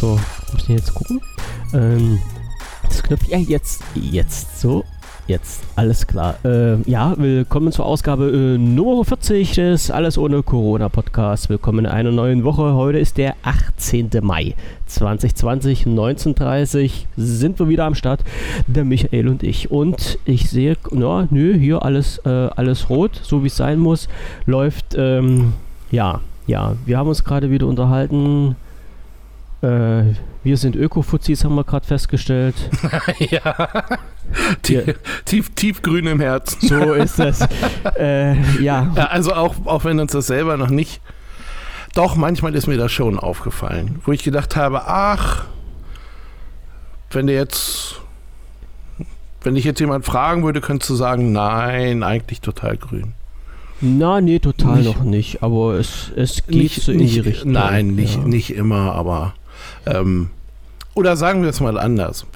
So, muss ich jetzt gucken. Das Knöpfchen, ja, jetzt so. Jetzt, alles klar. Ja, willkommen zur Ausgabe Nummer 40 des Alles ohne Corona Podcast. Willkommen in einer neuen Woche. Heute ist der 18. Mai 2020, 19:30 sind wir wieder am Start, der Michael und ich. Und ich sehe, hier alles rot, so wie es sein muss, läuft, wir haben uns gerade wieder unterhalten. Wir sind Öko-Fuzis, haben wir gerade festgestellt. Ja, tiefgrün im Herzen. So ist das. Ja, also auch wenn uns das selber noch nicht... Doch, manchmal ist mir das schon aufgefallen, wo ich gedacht habe, wenn dich jetzt jemand fragen würde, könntest du sagen, nein, eigentlich total grün. Total noch nicht, aber es geht nicht, so in die Richtung. Nein, nicht immer, aber... oder sagen wir es mal anders.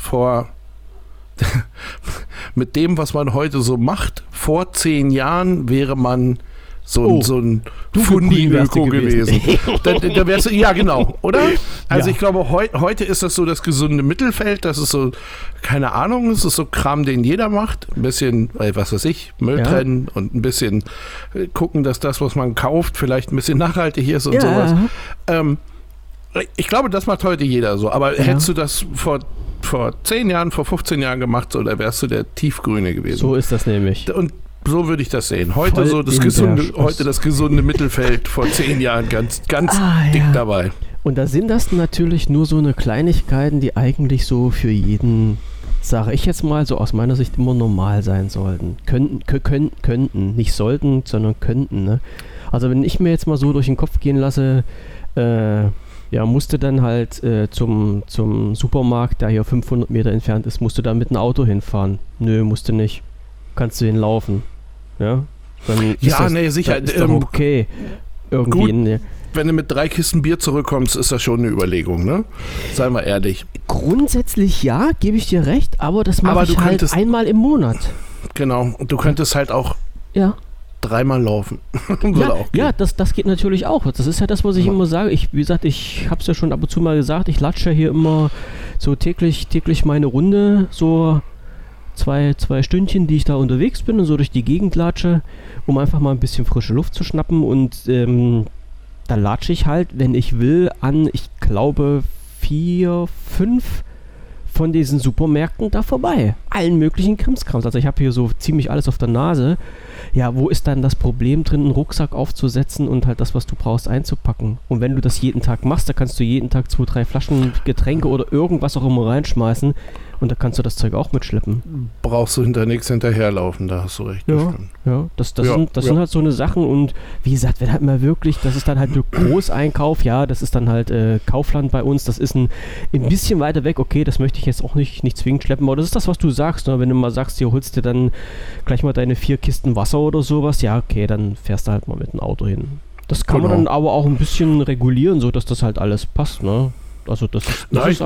Mit dem, was man heute so macht, vor 10 Jahren wäre man so ein Fundi-Öko gewesen. da wärst du, ja, genau, oder? Also ja. Ich glaube, heute ist das so das gesunde Mittelfeld. Das ist so, keine Ahnung, es ist so Kram, den jeder macht. Ein bisschen, was weiß ich, Müll trennen und ein bisschen gucken, dass das, was man kauft, vielleicht ein bisschen nachhaltig ist und sowas. Ich glaube, das macht heute jeder so. Aber hättest du das vor 10 Jahren, vor 15 Jahren gemacht, oder wärst du der Tiefgrüne gewesen? So ist das nämlich. Und so würde ich das sehen. Heute voll so das gesunde Mittelfeld, vor 10 Jahren ganz dick dabei. Und da sind das natürlich nur so eine Kleinigkeiten, die eigentlich so für jeden, sage ich jetzt mal so aus meiner Sicht, immer normal sein sollten. Könnten, nicht sollten, sondern könnten. Ne? Also wenn ich mir jetzt mal so durch den Kopf gehen lasse, musste dann halt zum Supermarkt, der hier 500 Meter entfernt ist, musst du da mit einem Auto hinfahren. Nö, musst du nicht. Kannst du hinlaufen. Ja, dann ist das, sicher. Dann ist doch okay. Irgendwie gut, wenn du mit 3 Kisten Bier zurückkommst, ist das schon eine Überlegung, ne? Seien wir ehrlich. Grundsätzlich ja, gebe ich dir recht, aber das mache ich halt einmal im Monat. Genau, und du könntest halt auch... Ja. Dreimal laufen. Das geht natürlich auch. Das ist ja das, was ich immer sage. Ich habe es ja schon ab und zu mal gesagt, ich latsche hier immer so täglich meine Runde, so zwei Stündchen, die ich da unterwegs bin und so durch die Gegend latsche, um einfach mal ein bisschen frische Luft zu schnappen. Und da latsche ich halt, wenn ich will, an, ich glaube, 4, 5 von diesen Supermärkten da vorbei. Allen möglichen Krimskrams. Also ich habe hier so ziemlich alles auf der Nase. Ja, wo ist dann das Problem drin, einen Rucksack aufzusetzen und halt das, was du brauchst, einzupacken? Und wenn du das jeden Tag machst, da kannst du jeden Tag 2, 3 Flaschen Getränke oder irgendwas auch immer reinschmeißen und da kannst du das Zeug auch mitschleppen. Brauchst du hinterherlaufen, da hast du recht. Ja, das sind halt so eine Sachen und wie gesagt, wenn halt mal wirklich, das ist dann halt ein Großeinkauf, das ist dann halt Kaufland bei uns, das ist ein bisschen weiter weg, okay, das möchte ich jetzt auch nicht zwingend schleppen, aber das ist das, was du sagst, ne? Wenn du mal sagst, hier holst dir dann gleich mal deine 4 Kisten Wasser oder sowas, ja okay, dann fährst du halt mal mit dem Auto hin. Das kann man dann aber auch ein bisschen regulieren, so dass das halt alles passt, ne? Also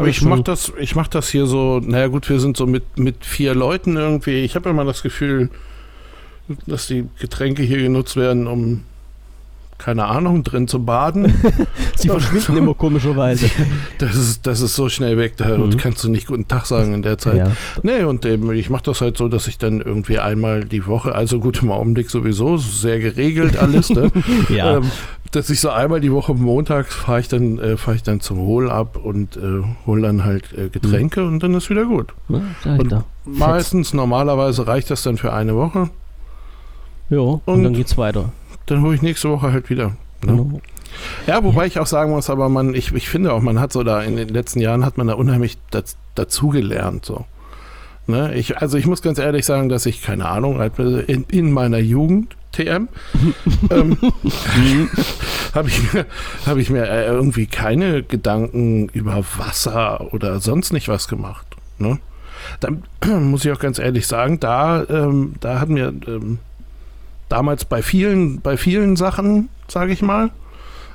ich mach das hier so, naja gut, wir sind so mit 4 Leuten irgendwie, ich habe immer das Gefühl, dass die Getränke hier genutzt werden, um, keine Ahnung, drin zu baden. Sie verschwinden immer komischerweise. Das ist so schnell weg, da kannst du nicht guten Tag sagen in der Zeit. Ja. Nee, und ich mache das halt so, dass ich dann irgendwie einmal die Woche, also gut, im Augenblick sowieso, sehr geregelt alles, ne? Ja. Dass ich so einmal die Woche montags fahre ich dann zum Hohl ab und hole dann halt Getränke und dann ist wieder gut. Ja, und meistens, normalerweise reicht das dann für eine Woche. Ja, und dann geht's weiter. Dann hole ich nächste Woche halt wieder. Ne? Genau. Ja, wobei ich auch sagen muss, aber ich finde auch, man hat so da in den letzten Jahren hat man da unheimlich dazugelernt. So. Ne? Ich muss ganz ehrlich sagen, dass ich, keine Ahnung, in meiner Jugend, TM, habe ich mir irgendwie keine Gedanken über Wasser oder sonst nicht was gemacht. Ne? Dann muss ich auch ganz ehrlich sagen, da hatten wir... damals bei vielen Sachen, sage ich mal,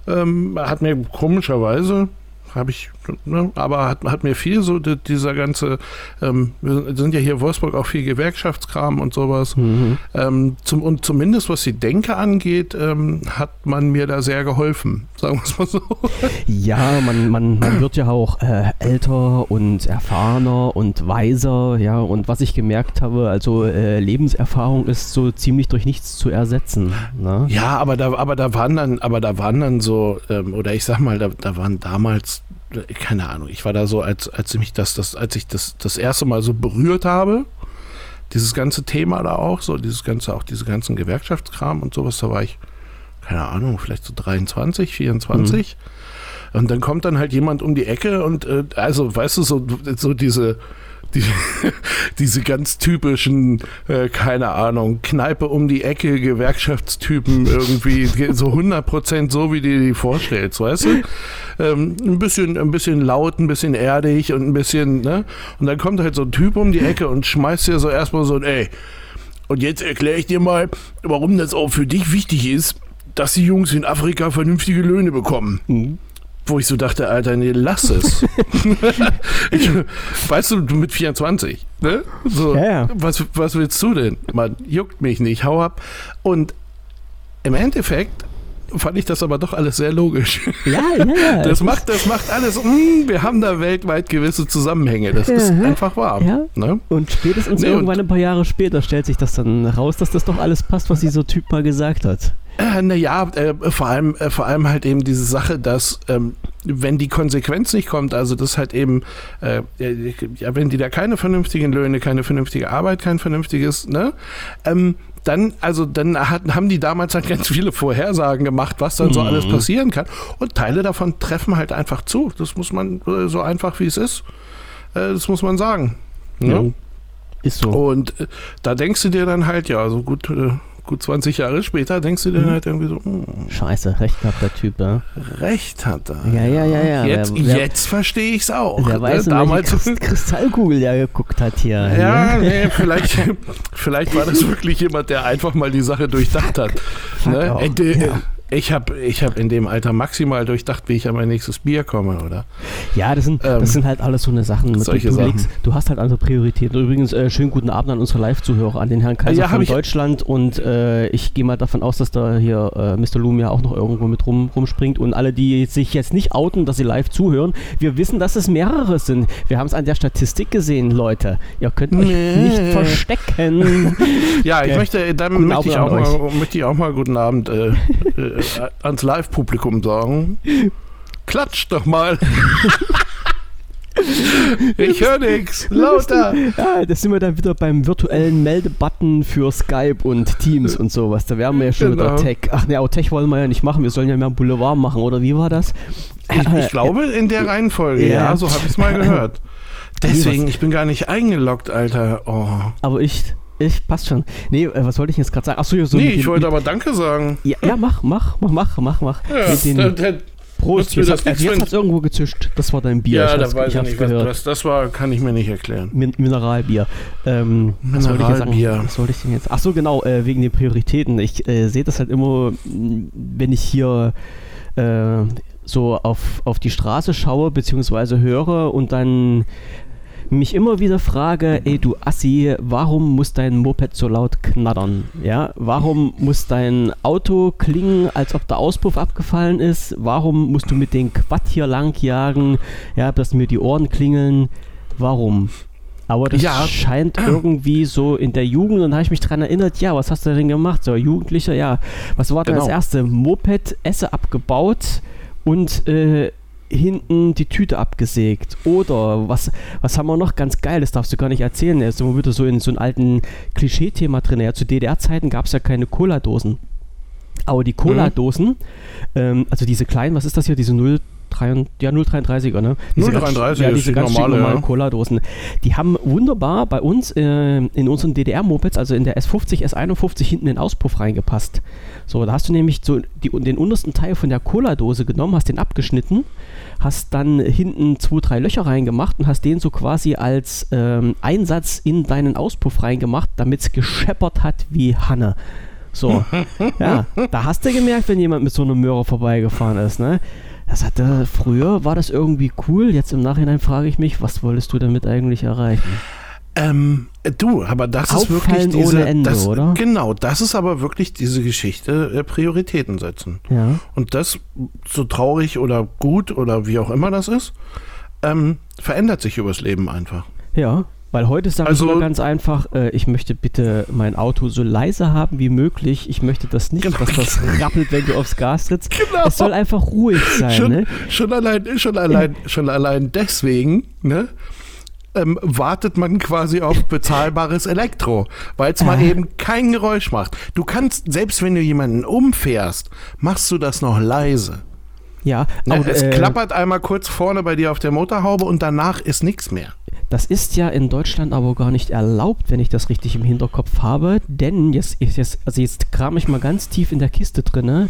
hat mir komischerweise, habe ich aber hat mir viel so dieser ganze, wir sind ja hier in Wolfsburg auch viel Gewerkschaftskram und sowas. Mhm. Und zumindest was die Denke angeht, hat man mir da sehr geholfen, sagen wir es mal so. Ja, man wird ja auch älter und erfahrener und weiser, ja, und was ich gemerkt habe, also Lebenserfahrung ist so ziemlich durch nichts zu ersetzen. Ne? Ja, aber da waren dann so, oder ich sag mal, da waren damals, keine Ahnung, ich war da so, als ich das erste Mal so berührt habe, dieses ganze Thema da auch, so diese ganzen Gewerkschaftskram und sowas, da war ich, keine Ahnung, vielleicht so 23, 24. Mhm. Und dann kommt dann halt jemand um die Ecke und also, weißt du, so diese ganz typischen, keine Ahnung, Kneipe um die Ecke, Gewerkschaftstypen irgendwie, so 100% so, wie du dir die vorstellst, weißt du? Ein bisschen laut, ein bisschen erdig und ein bisschen, ne? Und dann kommt halt so ein Typ um die Ecke und schmeißt dir so erstmal so ein, ey, und jetzt erkläre ich dir mal, warum das auch für dich wichtig ist, dass die Jungs in Afrika vernünftige Löhne bekommen. Mhm. Wo ich so dachte, Alter, nee, lass es. Weißt du, mit 24, ne? So, ja. Was willst du denn? Man juckt mich nicht, hau ab. Und im Endeffekt fand ich das aber doch alles sehr logisch. Ja. Das macht alles, wir haben da weltweit gewisse Zusammenhänge. Das ist einfach wahr. Ja. Ne? Und spätestens irgendwann ein paar Jahre später stellt sich das dann raus, dass das doch alles passt, was dieser Typ mal gesagt hat. Vor allem halt eben diese Sache, dass wenn die Konsequenz nicht kommt, also das halt eben, wenn die da keine vernünftigen Löhne, keine vernünftige Arbeit, kein vernünftiges, ne, dann haben die damals halt ganz viele Vorhersagen gemacht, was dann so alles passieren kann, und Teile davon treffen halt einfach zu. Das muss man, so einfach wie es ist, das muss man sagen. Ja. Ne? Ist so. Und da denkst du dir dann halt, ja, so gut, gut 20 Jahre später denkst du dir halt irgendwie so, Scheiße, recht hat der Typ, ja. Recht hat er. Ja. Jetzt verstehe ich's auch. Der weiß, damals Kristallkugel ja geguckt hat hier. Ja, nee, vielleicht war das wirklich jemand, der einfach mal die Sache durchdacht hat. Ne? Ich hab in dem Alter maximal durchdacht, wie ich an mein nächstes Bier komme, oder? Ja, das sind halt alles so eine Sachen. Du hast halt andere Prioritäten. Übrigens, schönen guten Abend an unsere Live-Zuhörer, an den Herrn Kaiser von Deutschland. Und ich gehe mal davon aus, dass da hier Mr. Lumia auch noch irgendwo mit rumspringt. Und alle, die sich jetzt nicht outen, dass sie live zuhören, wir wissen, dass es mehrere sind. Wir haben es an der Statistik gesehen, Leute. Ihr könnt euch nicht verstecken. Ja, ich möchte auch mal guten Abend ans Live-Publikum sagen. Klatscht doch mal. Ich höre nichts. Lauter. Ja, da sind wir dann wieder beim virtuellen Meldebutton für Skype und Teams und sowas. Da wären wir ja schon wieder Tech. Ach ne, auch Tech wollen wir ja nicht machen. Wir sollen ja mehr Boulevard machen, oder wie war das? Ich glaube in der Reihenfolge. Ja, so habe ich es mal gehört. Deswegen, ich bin gar nicht eingeloggt, Alter. Oh. Aber ich passt schon. Nee, was wollte ich jetzt gerade sagen? Achso, ja, so. Nee, ich wollte aber Danke sagen. Ja, mach. Ja, mit Prost. Jetzt hat's irgendwo gezischt. Das war dein Bier. Ja, da weiß ich nicht, was das war, kann ich mir nicht erklären. Mineralbier. Was wollte ich denn jetzt? Achso, genau, wegen den Prioritäten. Ich sehe das halt immer, wenn ich hier so auf die Straße schaue, beziehungsweise höre und dann mich immer wieder frage, ey du Assi, warum muss dein Moped so laut knattern? Ja, warum muss dein Auto klingen, als ob der Auspuff abgefallen ist? Warum musst du mit den Quad hier langjagen? Ja, dass mir die Ohren klingeln. Warum? Aber das scheint irgendwie so in der Jugend, und habe ich mich daran erinnert, ja, was hast du denn gemacht? So, Jugendlicher, ja. Was war denn das erste? Moped, Esse abgebaut und hinten die Tüte abgesägt. Oder was haben wir noch ganz geil, das darfst du gar nicht erzählen. Er ist immer wieder so in so einem alten Klischee-Thema drin. Ja, zu DDR-Zeiten gab es ja keine Cola-Dosen. Aber die Cola-Dosen, also diese kleinen, was ist das hier, diese 0,33er, ne? Diese 0,33er, ja, diese ganz normalen Cola-Dosen. Die haben wunderbar bei uns in unseren DDR-Mopeds, also in der S50, S51, hinten den Auspuff reingepasst. So, da hast du nämlich so den untersten Teil von der Cola-Dose genommen, hast den abgeschnitten, hast dann hinten 2-3 Löcher reingemacht und hast den so quasi als Einsatz in deinen Auspuff reingemacht, damit es gescheppert hat wie Hanne. So, ja, da hast du gemerkt, wenn jemand mit so einem Möhrer vorbeigefahren ist, ne? Das hatte früher, war das irgendwie cool. Jetzt im Nachhinein frage ich mich, was wolltest du damit eigentlich erreichen? Du, aber das ist wirklich diese, ohne Ende, das, oder? Genau, das ist aber wirklich diese Geschichte, Prioritäten setzen. Ja. Und das, so traurig oder gut oder wie auch immer das ist, verändert sich übers Leben einfach. Ja, weil heute sage ich mal ganz einfach, ich möchte bitte mein Auto so leise haben wie möglich. Ich möchte das nicht, dass das rappelt, wenn du aufs Gas trittst. Genau. Es soll einfach ruhig sein. Schon allein deswegen, ne? Wartet man quasi auf bezahlbares Elektro, weil es mal eben kein Geräusch macht. Du kannst, selbst wenn du jemanden umfährst, machst du das noch leise. Ja. Ne, es klappert einmal kurz vorne bei dir auf der Motorhaube und danach ist nichts mehr. Das ist ja in Deutschland aber gar nicht erlaubt, wenn ich das richtig im Hinterkopf habe, denn jetzt kram ich mal ganz tief in der Kiste drinne.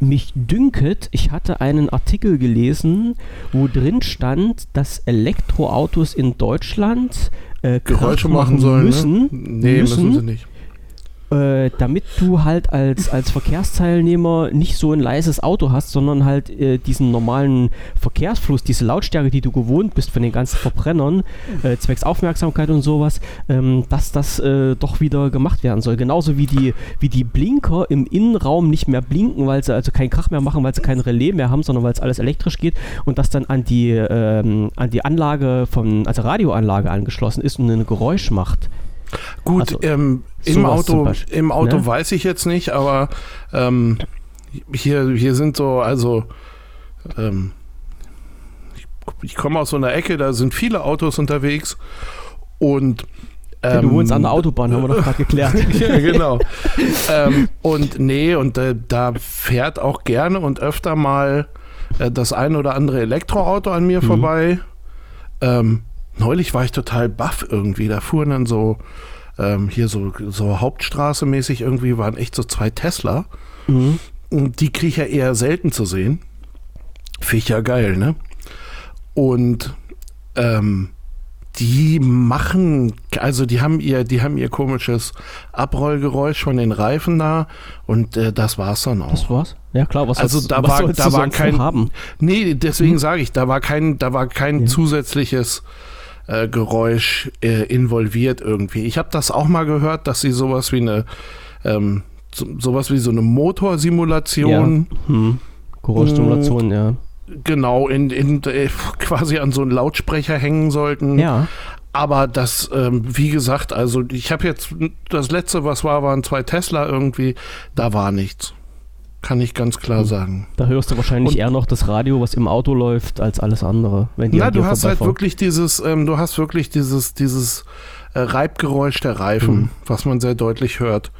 Mich dünket, ich hatte einen Artikel gelesen, wo drin stand, dass Elektroautos in Deutschland Geräusche machen sollen, müssen. Ne? Nee, müssen sie nicht. Damit du halt als Verkehrsteilnehmer nicht so ein leises Auto hast, sondern halt diesen normalen Verkehrsfluss, diese Lautstärke, die du gewohnt bist von den ganzen Verbrennern, zwecks Aufmerksamkeit und sowas, dass das doch wieder gemacht werden soll. Genauso wie die Blinker im Innenraum nicht mehr blinken, weil sie also keinen Krach mehr machen, weil sie kein Relais mehr haben, sondern weil es alles elektrisch geht und das dann an die Anlage also Radioanlage angeschlossen ist und ein Geräusch macht. Gut, also, im Auto ne? Weiß ich jetzt nicht, aber hier sind so, also ich komme aus so einer Ecke, da sind viele Autos unterwegs und du wohnst an der Autobahn, haben wir doch gerade geklärt. Ja, genau. Da fährt auch gerne und öfter mal das ein oder andere Elektroauto an mir vorbei. Neulich war ich total baff irgendwie. Da fuhren dann so, hier so Hauptstraße-mäßig irgendwie, waren echt so 2 Tesla. Mhm. Und die kriege ich ja eher selten zu sehen. Finde ich ja geil, ne? Und die haben ihr komisches Abrollgeräusch von den Reifen da und das war's dann auch. Das war's? Ja klar, was sollst du sonst haben? Nee, deswegen sage ich, da war kein zusätzliches Geräusch involviert irgendwie. Ich habe das auch mal gehört, dass sie sowas wie so eine Motorsimulation, Geräuschsimulation, ja. Genau, in quasi an so einen Lautsprecher hängen sollten. Ja. Aber das, wie gesagt, also ich habe jetzt, das letzte, was war, waren 2 Tesla irgendwie, da war nichts. Kann ich ganz klar sagen. Da hörst du wahrscheinlich eher noch das Radio, was im Auto läuft, als alles andere. Wenn die du hast halt wirklich dieses Reibgeräusch der Reifen, was man sehr deutlich hört.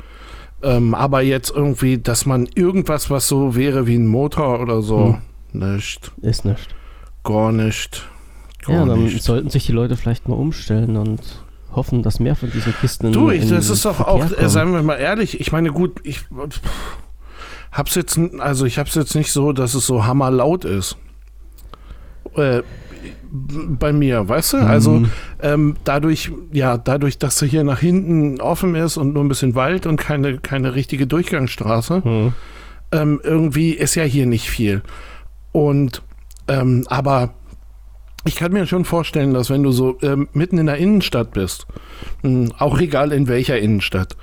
Aber jetzt irgendwie, dass man irgendwas, was so wäre wie ein Motor oder so, nicht. Ist nicht. Gar nicht. Dann sollten sich die Leute vielleicht mal umstellen und hoffen, dass mehr von diesen Kisten das ist doch auch, seien wir mal ehrlich, ich meine, gut, ich hab's jetzt nicht so, dass es so hammerlaut ist. Bei mir, weißt du? Also dadurch, dass sie hier nach hinten offen ist und nur ein bisschen Wald und keine richtige Durchgangsstraße, irgendwie ist ja hier nicht viel. Und aber ich kann mir schon vorstellen, dass wenn du so mitten in der Innenstadt bist, auch egal in welcher Innenstadt,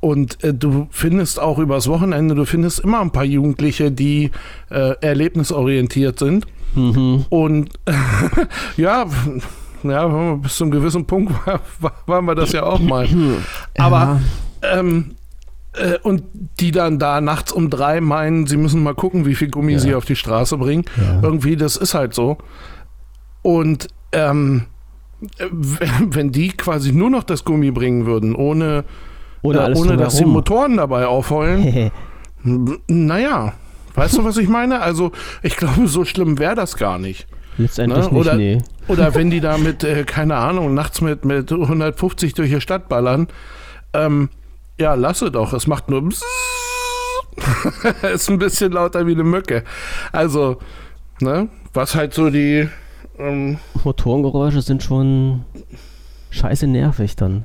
und du findest auch übers Wochenende, du findest immer ein paar Jugendliche, die erlebnisorientiert sind. Mhm. Und ja, bis zu einem gewissen Punkt waren wir das ja auch mal. Aber und die dann da nachts um 3 meinen, sie müssen mal gucken, wie viel Gummi sie auf die Straße bringen. Ja. Irgendwie, das ist halt so. Und wenn die quasi nur noch das Gummi bringen würden, ohne dass die Motoren dabei aufheulen, naja, weißt du, was ich meine? Also ich glaube, so schlimm wäre das gar nicht. Letztendlich nicht, nee. Oder wenn die da mit, keine Ahnung, nachts mit 150 durch die Stadt ballern, ja, lasse doch. Es macht nur ist ein bisschen lauter wie eine Mücke. Also, ne, was halt so die Motorengeräusche sind schon scheiße nervig dann.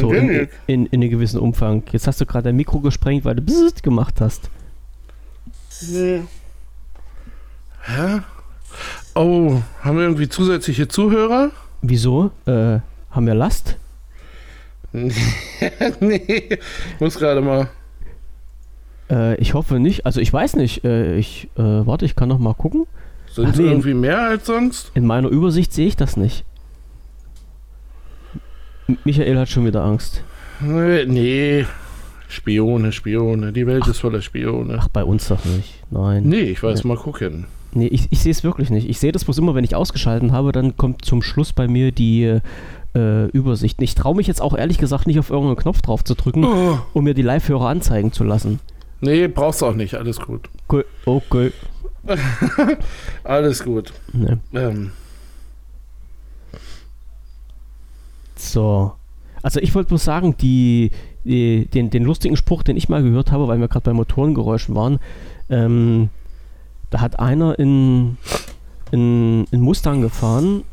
So in einem gewissen Umfang. Jetzt hast du gerade dein Mikro gesprengt, weil du gemacht hast. Nee. Hä? Oh, haben wir irgendwie zusätzliche Zuhörer? Wieso? Haben wir Last? Nee, ich muss gerade mal. Ich hoffe nicht. Also ich weiß nicht. Warte, ich kann noch mal gucken. Sind sie irgendwie mehr als sonst? In meiner Übersicht sehe ich das nicht. Michael hat schon wieder Angst. Nee. Spione. Die Welt ist voller Spione. Ach, bei uns doch nicht. Nein. Nee, ich weiß, mal gucken. Nee, ich sehe es wirklich nicht. Ich sehe das bloß immer, wenn ich ausgeschalten habe, dann kommt zum Schluss bei mir die Übersicht. Ich traue mich jetzt auch ehrlich gesagt nicht auf irgendeinen Knopf drauf zu drücken, um mir die Live-Hörer anzeigen zu lassen. Nee, brauchst du auch nicht. Alles gut. Okay. Alles gut. Nee. So. Also ich wollte bloß sagen, den lustigen Spruch, den ich mal gehört habe, weil wir gerade bei Motorengeräuschen waren, da hat einer in Mustang gefahren,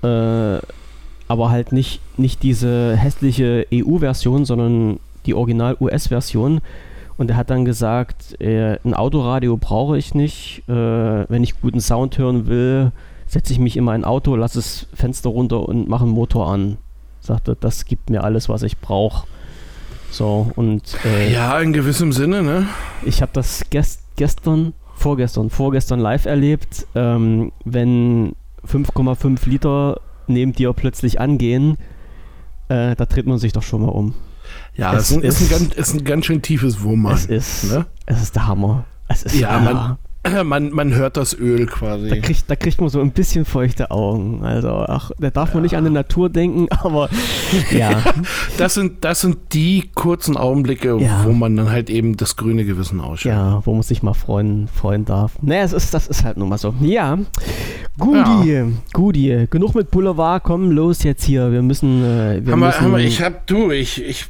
aber halt nicht diese hässliche EU-Version, sondern die Original-US-Version. Und er hat dann gesagt, ein Autoradio brauche ich nicht, wenn ich guten Sound hören will, setze ich mich in mein Auto, lasse das Fenster runter und mache einen Motor an. Sagte, das gibt mir alles, was ich brauche. So, und ja, in gewissem Sinne, ne? Ich habe das vorgestern live erlebt, wenn 5,5 Liter neben dir plötzlich angehen, da dreht man sich doch schon mal um. Ja, es ist ein ganz schön tiefes Wummern. Es ist der Hammer. Es ist ja, man hört das Öl quasi. Da kriegt man so ein bisschen feuchte Augen. Also, da darf man nicht an die Natur denken, aber ja. Das sind die kurzen Augenblicke, wo man dann halt eben das grüne Gewissen ausschüttet. Ja, wo man sich mal freuen darf. Naja, das ist halt nun mal so. Ja, Gudi. Genug mit Boulevard, komm los jetzt hier. Wir müssen... Ich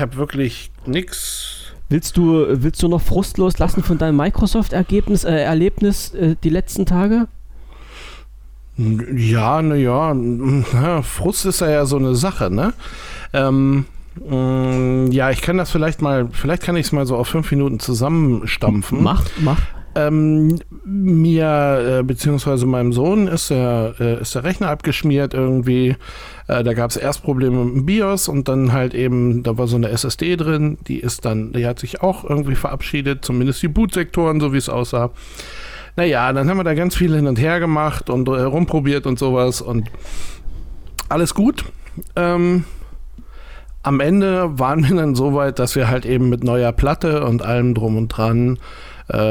hab wirklich nix... Willst du noch Frust loslassen von deinem Microsoft-Erlebnis die letzten Tage? Ja, Frust ist ja so eine Sache, ne? Ich kann das vielleicht kann ich es mal so auf 5 Minuten zusammenstampfen. Mach. Beziehungsweise meinem Sohn ist der Rechner abgeschmiert irgendwie. Da gab es erst Probleme mit dem BIOS und dann halt eben, da war so eine SSD drin, die hat sich auch irgendwie verabschiedet, zumindest die Bootsektoren, so wie es aussah. Naja, dann haben wir da ganz viel hin und her gemacht und rumprobiert und sowas und alles gut. Am Ende waren wir dann so weit, dass wir halt eben mit neuer Platte und allem drum und dran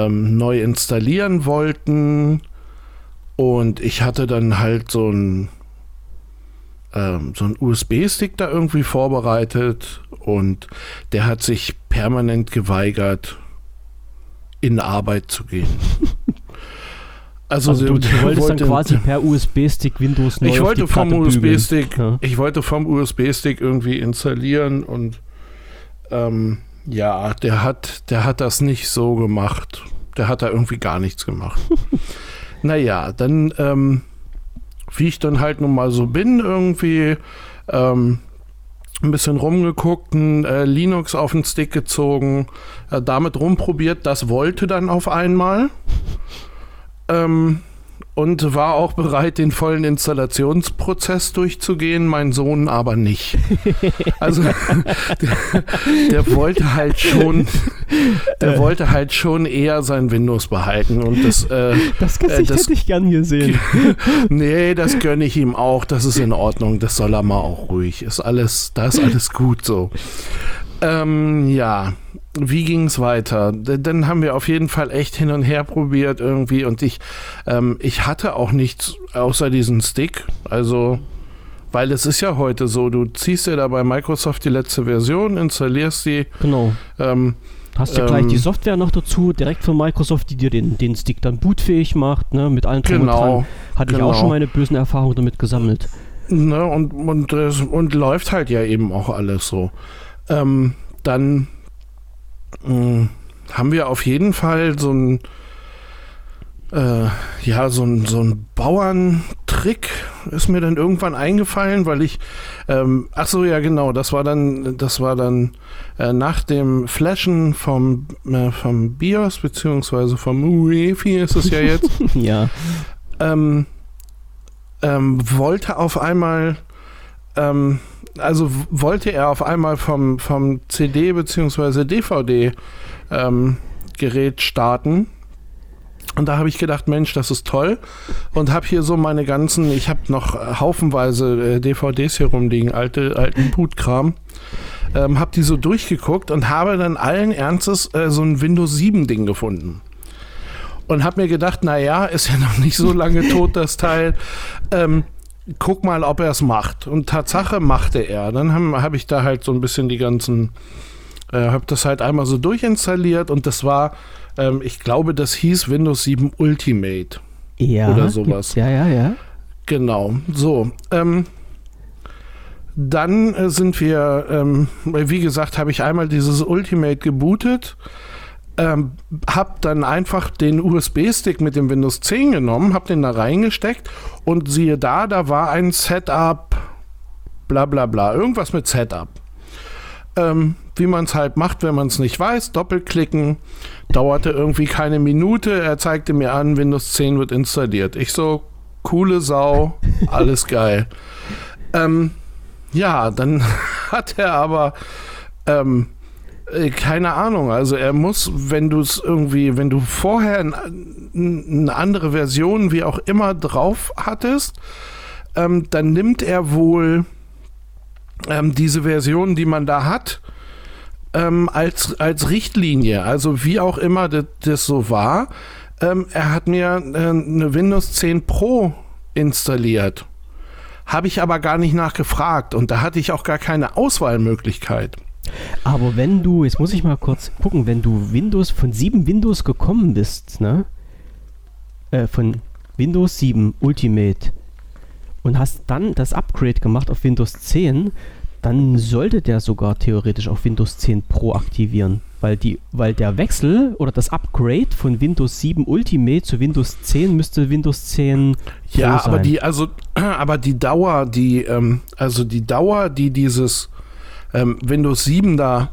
neu installieren wollten, und ich hatte dann halt so einen USB-Stick da irgendwie vorbereitet, und der hat sich permanent geweigert, in Arbeit zu gehen. Also du wolltest dann quasi per USB-Stick Windows neu auf die Platte bügeln. Ich wollte vom USB-Stick irgendwie installieren, und ja, der hat das nicht so gemacht. Der hat da irgendwie gar nichts gemacht. Naja, dann, wie ich dann halt nun mal so bin, irgendwie ein bisschen rumgeguckt, Linux auf den Stick gezogen, damit rumprobiert, das wollte dann auf einmal. Und war auch bereit, den vollen Installationsprozess durchzugehen, mein Sohn aber nicht. Also der wollte halt schon eher sein Windows behalten. Und das Gesicht hätte ich gern gesehen. Nee, das gönne ich ihm auch. Das ist in Ordnung. Das soll er mal auch ruhig. Da ist alles gut so. Wie ging es weiter? Dann haben wir auf jeden Fall echt hin und her probiert irgendwie, und ich hatte auch nichts außer diesen Stick, also, weil es ist ja heute so, du ziehst ja da bei Microsoft die letzte Version, installierst die. Genau. Hast du gleich die Software noch dazu, direkt von Microsoft, die dir den Stick dann bootfähig macht, ne, mit allen drum und dran. Hatte ich auch schon meine bösen Erfahrungen damit gesammelt. Ne, und läuft halt ja eben auch alles so. Dann haben wir auf jeden Fall so einen Bauerntrick Trick ist mir dann irgendwann eingefallen, weil ich, das war dann nach dem Flashen vom BIOS, beziehungsweise vom UEFI ist es ja jetzt. Ja. Wollte er auf einmal vom CD- beziehungsweise DVD-Gerät starten. Und da habe ich gedacht, Mensch, das ist toll. Und habe hier so meine ganzen, ich habe noch haufenweise DVDs hier rumliegen, alten Bootkram. Habe die so durchgeguckt und habe dann allen Ernstes so ein Windows 7 Ding gefunden. Und habe mir gedacht, naja, ist ja noch nicht so lange tot, das Teil. Guck mal, ob er es macht. Und Tatsache machte er. Dann habe ich da halt so ein bisschen die ganzen, habe das halt einmal so durchinstalliert und das war, ich glaube, das hieß Windows 7 Ultimate. Ja, oder sowas. Ja. Genau, so. Dann sind wir, wie gesagt, habe ich einmal dieses Ultimate gebootet, habe dann einfach den USB-Stick mit dem Windows 10 genommen, habe den da reingesteckt und siehe da, da war ein Setup, bla bla bla, irgendwas mit Setup. Wie man es halt macht, wenn man es nicht weiß, doppelklicken, dauerte irgendwie keine Minute, er zeigte mir an, Windows 10 wird installiert. Ich so, coole Sau, alles geil. Ja, dann hat er aber keine Ahnung, also er muss, wenn du vorher eine andere Version, wie auch immer, drauf hattest, dann nimmt er wohl diese Version, die man da hat, als Richtlinie, also wie auch immer das so war. Er hat mir eine Windows 10 Pro installiert, habe ich aber gar nicht nachgefragt und da hatte ich auch gar keine Auswahlmöglichkeit. Aber wenn du, jetzt muss ich mal kurz gucken, wenn du von 7 Windows gekommen bist, ne? Von Windows 7 Ultimate und hast dann das Upgrade gemacht auf Windows 10, dann sollte der sogar theoretisch auch Windows 10 Pro aktivieren, weil der Wechsel oder das Upgrade von Windows 7 Ultimate zu Windows 10 müsste Windows 10 Pro sein. Ja, aber die Dauer, die dieses Windows 7 da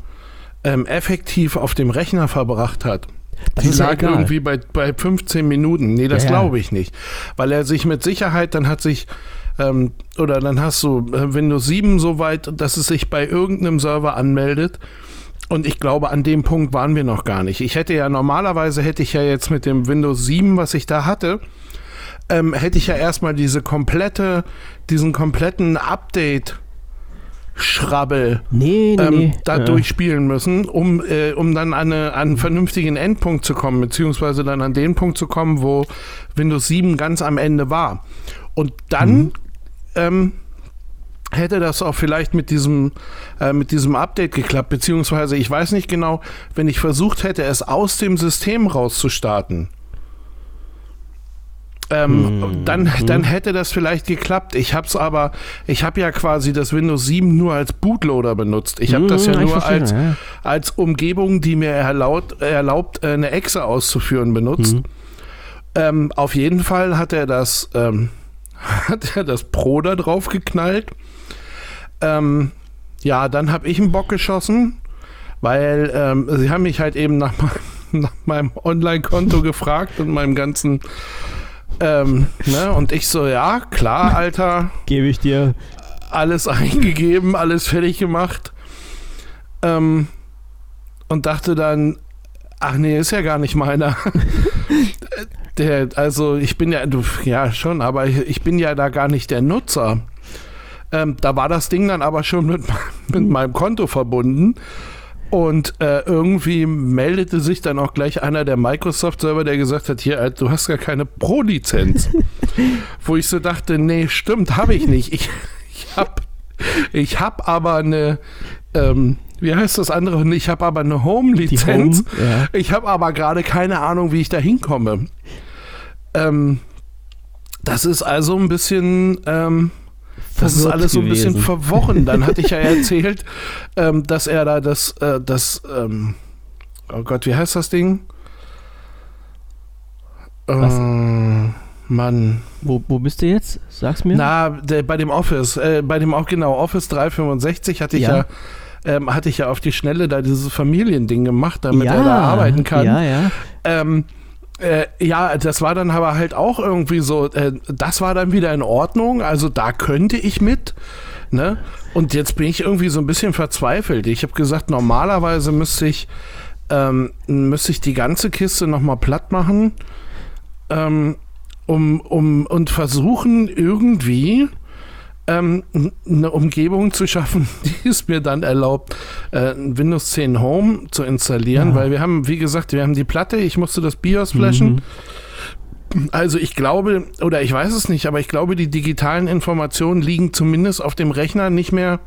effektiv auf dem Rechner verbracht hat, die lag irgendwie bei 15 Minuten. Nee, das glaube ich nicht, weil er sich mit Sicherheit, dann hast du Windows 7 so weit, dass es sich bei irgendeinem Server anmeldet und ich glaube, an dem Punkt waren wir noch gar nicht. Normalerweise hätte ich ja jetzt mit dem Windows 7, was ich da hatte, hätte ich ja erstmal diesen kompletten Update Schrabbel durchspielen müssen, um dann an einen vernünftigen Endpunkt zu kommen, beziehungsweise dann an den Punkt zu kommen, wo Windows 7 ganz am Ende war. Und dann hätte das auch vielleicht mit diesem Update geklappt, beziehungsweise ich weiß nicht genau, wenn ich versucht hätte, es aus dem System rauszustarten. Dann hätte das vielleicht geklappt. Ich habe ja quasi das Windows 7 nur als Bootloader benutzt. Ich habe das ja nur als Umgebung, die mir erlaubt, eine Exe auszuführen, benutzt. Auf jeden Fall hat er das Pro da drauf geknallt. Dann habe ich einen Bock geschossen, weil sie haben mich halt eben nach meinem Online-Konto gefragt und meinem ganzen und ich so, ja, klar, Alter. Gebe ich dir. Alles eingegeben, alles fertig gemacht. Und dachte dann, ach nee, ist ja gar nicht meiner. Ich bin ja da gar nicht der Nutzer. Da war das Ding dann aber schon mit meinem Konto verbunden. Und irgendwie meldete sich dann auch gleich einer der Microsoft-Server, der gesagt hat, hier, du hast gar keine Pro-Lizenz. Wo ich so dachte, nee, stimmt, habe ich nicht. Ich hab aber eine, wie heißt das andere? Ich habe aber eine Home-Lizenz. Ich habe aber gerade keine Ahnung, wie ich da hinkomme. Das ist also ein bisschen... das ist alles so ein bisschen verworren. Dann hatte ich ja erzählt, dass er da das oh Gott, wie heißt das Ding? Mann. Wo bist du jetzt? Sag's mir. Na, bei dem Office. Office 365 hatte ich hatte ich auf die Schnelle da dieses Familiending gemacht, damit er da arbeiten kann. Ja, ja. Das war dann aber halt auch irgendwie so, das war dann wieder in Ordnung, also da könnte ich mit, ne? Und jetzt bin ich irgendwie so ein bisschen verzweifelt. Ich habe gesagt, normalerweise müsste ich die ganze Kiste nochmal platt machen, und versuchen irgendwie eine Umgebung zu schaffen, die es mir dann erlaubt, Windows 10 Home zu installieren, weil wir haben die Platte, ich musste das BIOS flashen. Mhm. Also ich glaube, oder ich weiß es nicht, aber ich glaube, die digitalen Informationen liegen zumindest auf dem Rechner nicht mehr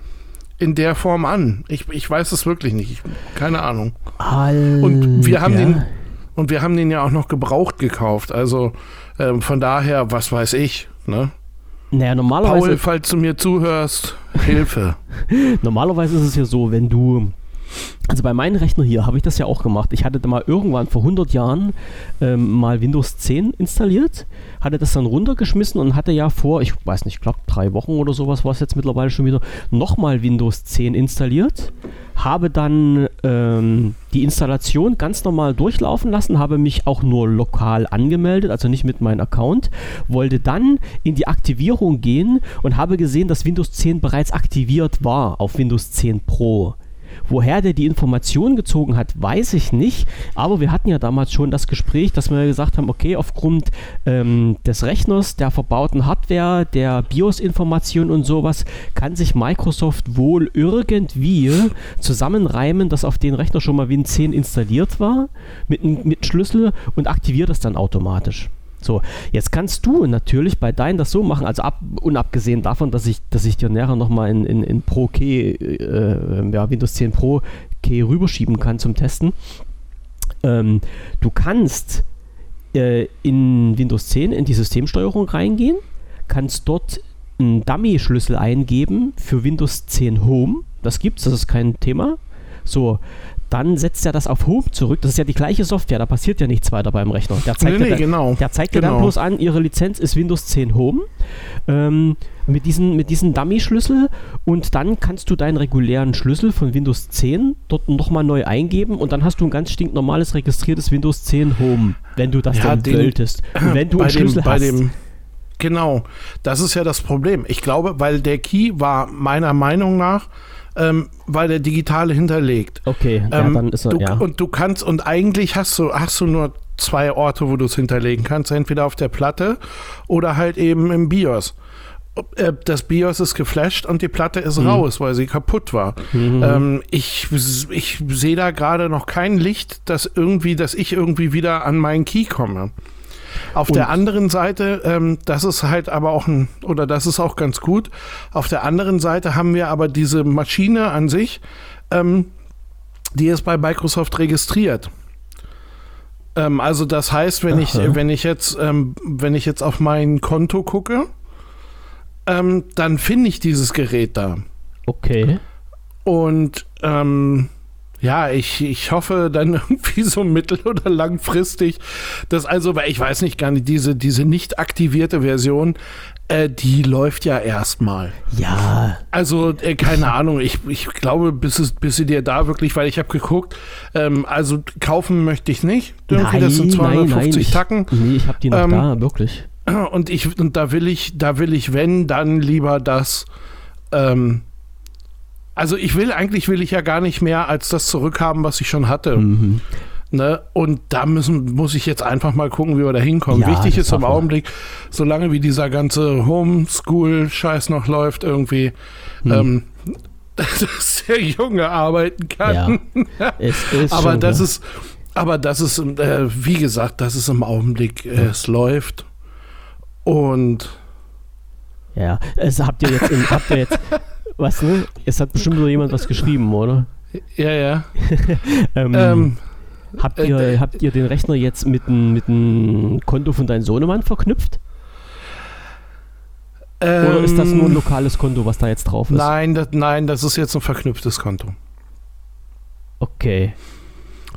in der Form an. Ich weiß es wirklich nicht. Keine Ahnung. Alter. Und wir haben den ja auch noch gebraucht gekauft. Also von daher, was weiß ich, ne? Naja, normalerweise, Paul, falls du mir zuhörst, Hilfe. Normalerweise ist es ja so, also bei meinem Rechner hier habe ich das ja auch gemacht. Ich hatte da mal irgendwann vor 100 Jahren mal Windows 10 installiert, hatte das dann runtergeschmissen und hatte ja vor, ich weiß nicht, glaube 3 Wochen oder sowas war es jetzt mittlerweile schon wieder, nochmal Windows 10 installiert, habe dann die Installation ganz normal durchlaufen lassen, habe mich auch nur lokal angemeldet, also nicht mit meinem Account, wollte dann in die Aktivierung gehen und habe gesehen, dass Windows 10 bereits aktiviert war auf Windows 10 Pro. Woher der die Information gezogen hat, weiß ich nicht, aber wir hatten ja damals schon das Gespräch, dass wir gesagt haben, okay, aufgrund des Rechners, der verbauten Hardware, der BIOS-Information und sowas, kann sich Microsoft wohl irgendwie zusammenreimen, dass auf den Rechner schon mal Win 10 installiert war, mit Schlüssel, und aktiviert das dann automatisch. So, jetzt kannst du natürlich bei deinen das so machen, also unabgesehen davon, dass ich dir näher nochmal in Windows 10 Pro Key rüberschieben kann zum Testen. Du kannst in Windows 10 in die Systemsteuerung reingehen, kannst dort einen Dummy-Schlüssel eingeben für Windows 10 Home. Das gibt's, das ist kein Thema. So, dann setzt er das auf Hohl zurück. Das ist ja die gleiche Software, da passiert ja nichts weiter beim Rechner. Der zeigt dir dann bloß an, ihre Lizenz ist Windows 10 Home mit diesem Dummy-Schlüssel, und dann kannst du deinen regulären Schlüssel von Windows 10 dort nochmal neu eingeben und dann hast du ein ganz stinknormales registriertes Windows 10 Home, wenn du das dann wolltest. Und wenn du einen Schlüssel hast. Genau, das ist ja das Problem. Ich glaube, weil der Key war meiner Meinung nach weil der digitale hinterlegt. Okay, dann ist er, Und eigentlich hast du nur 2 Orte, wo du es hinterlegen kannst, entweder auf der Platte oder halt eben im BIOS. Das BIOS ist geflasht und die Platte ist raus, weil sie kaputt war. Mhm. Ich sehe da gerade noch kein Licht, dass ich irgendwie wieder an meinen Key komme. Auf der anderen Seite, das ist halt aber auch das ist auch ganz gut. Auf der anderen Seite haben wir aber diese Maschine an sich, die ist bei Microsoft registriert. Also das heißt, wenn ich jetzt auf mein Konto gucke, dann finde ich dieses Gerät da. Okay. Und ich hoffe dann irgendwie so mittel- oder langfristig, dass weil ich weiß nicht gar nicht, diese nicht aktivierte Version, die läuft ja erstmal. Ja. Also keine Ahnung, ich glaube, bis sie dir da wirklich, weil ich habe geguckt, kaufen möchte ich nicht. Nein, das sind 250 Tacken. Nee, ich habe die noch da, wirklich. Und da will ich, wenn, dann lieber das, will ich ja gar nicht mehr als das zurückhaben, was ich schon hatte. Mhm. Ne? Und da muss ich jetzt einfach mal gucken, wie wir da hinkommen. Ja, wichtig ist im Augenblick, solange wie dieser ganze Homeschool-Scheiß noch läuft, irgendwie, dass der Junge arbeiten kann. Ja. Das ist im Augenblick, es läuft. Und ja, habt ihr jetzt was, ne? Es hat bestimmt so jemand was geschrieben, oder? Ja. Habt ihr den Rechner jetzt mit dem Konto von deinem Sohnemann verknüpft? Oder ist das nur ein lokales Konto, was da jetzt drauf ist? Nein, das ist jetzt ein verknüpftes Konto. Okay.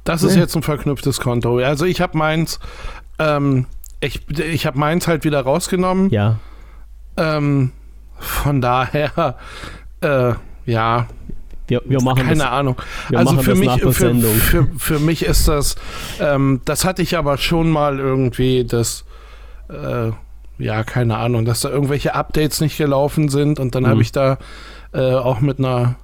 Das ist jetzt ein verknüpftes Konto. Also ich habe meins Ich habe meins halt wieder rausgenommen. Ja. Von daher, ja. Wir machen keine das, Ahnung. Wir also machen für das mich, nach der Sendung. Für mich ist das, das hatte ich aber schon mal irgendwie, das, ja, keine Ahnung, dass da irgendwelche Updates nicht gelaufen sind und dann habe ich da auch mit einer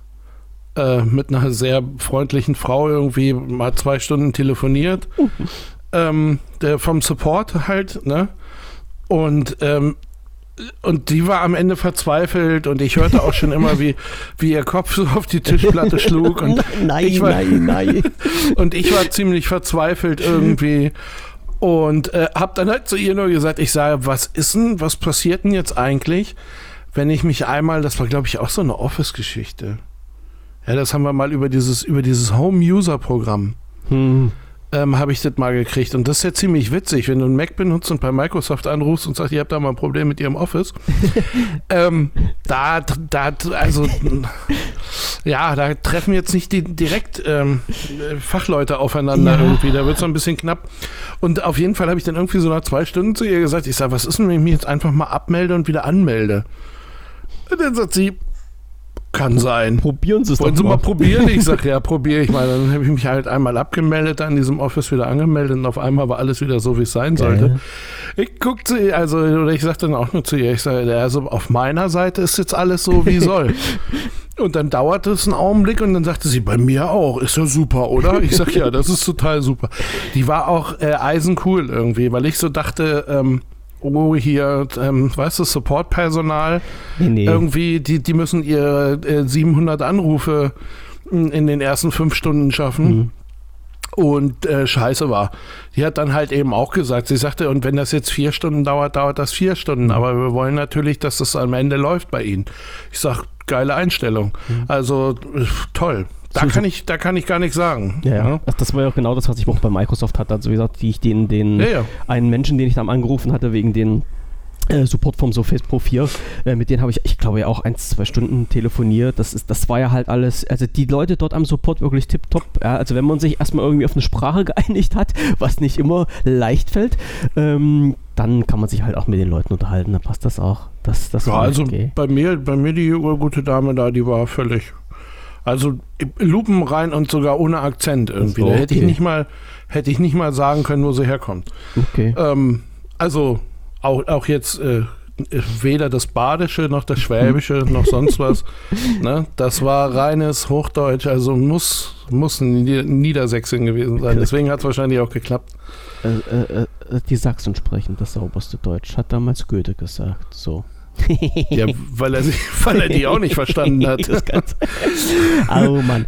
sehr freundlichen Frau irgendwie mal 2 Stunden telefoniert, vom Support halt, ne? Und die war am Ende verzweifelt und ich hörte auch schon immer, wie ihr Kopf so auf die Tischplatte schlug. Und nein. Und ich war ziemlich verzweifelt irgendwie und hab dann halt zu ihr nur gesagt, ich sage, was passiert denn jetzt eigentlich, wenn ich mich einmal, das war glaube ich auch so eine Office-Geschichte. Ja, das haben wir mal über dieses Home-User-Programm. Habe ich das mal gekriegt. Und das ist ja ziemlich witzig, wenn du einen Mac benutzt und bei Microsoft anrufst und sagst, ihr habt da mal ein Problem mit ihrem Office. Da treffen jetzt nicht direkt Fachleute aufeinander irgendwie. Da wird es so ein bisschen knapp. Und auf jeden Fall habe ich dann irgendwie so nach 2 Stunden zu ihr gesagt, ich sage, was ist denn, wenn ich mich jetzt einfach mal abmelde und wieder anmelde? Und dann sagt sie, kann sein. Probieren Sie es doch mal. Wollen Sie mal probieren? Ich sage, ja, probiere ich mal. Dann habe ich mich halt einmal abgemeldet, dann in diesem Office wieder angemeldet und auf einmal war alles wieder so, wie es sein sollte. Ich gucke zu ihr, ich sage dann auch nur zu ihr, ich sage, also auf meiner Seite ist jetzt alles so, wie soll. Und dann dauerte es einen Augenblick und dann sagte sie, bei mir auch, ist ja super, oder? Ich sage, ja, das ist total super. Die war auch eisencool irgendwie, weil ich so dachte, weißt du, Support-Personal, irgendwie, die müssen ihre 700 Anrufe in den ersten 5 Stunden schaffen. Und scheiße war. Die hat dann halt eben auch gesagt, sie sagte, und wenn das jetzt 4 Stunden dauert, dauert das 4 Stunden. Aber wir wollen natürlich, dass das am Ende läuft bei ihnen. Ich sag, geile Einstellung. Also toll. Da kann ich gar nichts sagen. Ja. Das war ja auch genau das, was ich auch bei Microsoft hatte. Also wie gesagt, einen Menschen, den ich dann angerufen hatte, wegen den Support vom Surface Pro 4, mit denen habe ich glaube ja auch 1-2 Stunden telefoniert. Das war ja halt alles, also die Leute dort am Support wirklich tipptopp. Ja, also wenn man sich erstmal irgendwie auf eine Sprache geeinigt hat, was nicht immer leicht fällt, dann kann man sich halt auch mit den Leuten unterhalten. Da passt das auch. Das ja, also okay. bei mir die gute Dame da, die war völlig... Also Lupen rein und sogar ohne Akzent irgendwie. So, okay. Da hätte ich nicht mal sagen können, wo sie herkommt. Okay. Also auch jetzt weder das Badische noch das Schwäbische noch sonst was. Ne? Das war reines Hochdeutsch, also muss Niedersächsin gewesen sein. Deswegen hat es wahrscheinlich auch geklappt. Die Sachsen sprechen das sauberste Deutsch, hat damals Goethe gesagt. So. Ja, weil er die auch nicht verstanden hat. Oh Mann.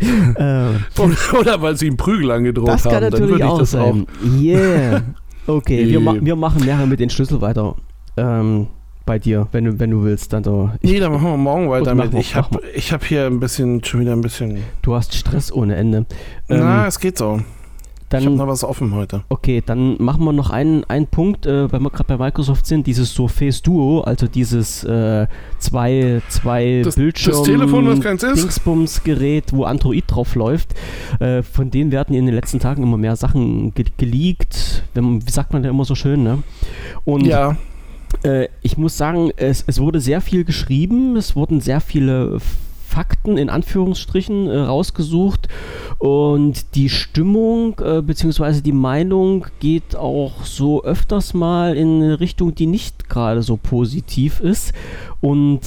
Oder weil sie ihm Prügel angedroht haben. Kann natürlich dann auch das sein. Auch. Yeah. Okay, wir machen nachher mit den Schlüssel weiter. Bei dir, wenn du willst. Dann so. Dann machen wir morgen weiter mit. Ich hab hier schon wieder ein bisschen... Du hast Stress ohne Ende. Es geht so. Dann, ich habe noch was offen heute. Okay, dann machen wir noch einen Punkt, weil wir gerade bei Microsoft sind, dieses Surface Duo, also dieses zwei Bildschirm Dingsbums-Gerät, wo Android drauf läuft. Von denen werden in den letzten Tagen immer mehr Sachen geleakt. Wie sagt man da immer so schön, ne? Und ja. Ich muss sagen, es wurde sehr viel geschrieben, es wurden sehr viele Fakten in Anführungsstrichen rausgesucht und die Stimmung bzw. die Meinung geht auch so öfters mal in eine Richtung, die nicht gerade so positiv ist. Und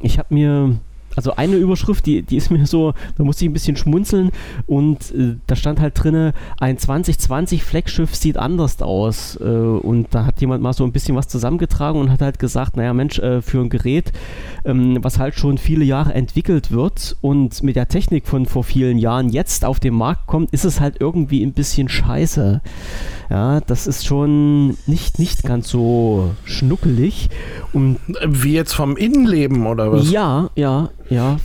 ich habe mir, also eine Überschrift, die ist mir so, da musste ich ein bisschen schmunzeln und da stand halt drinne, ein 2020 Flaggschiff sieht anders aus und da hat jemand mal so ein bisschen was zusammengetragen und hat halt gesagt, naja Mensch, für ein Gerät, was halt schon viele Jahre entwickelt wird und mit der Technik von vor vielen Jahren jetzt auf den Markt kommt, ist es halt irgendwie ein bisschen scheiße. Ja, das ist schon nicht ganz so schnuckelig. Und wie jetzt vom Innenleben oder was? Ja,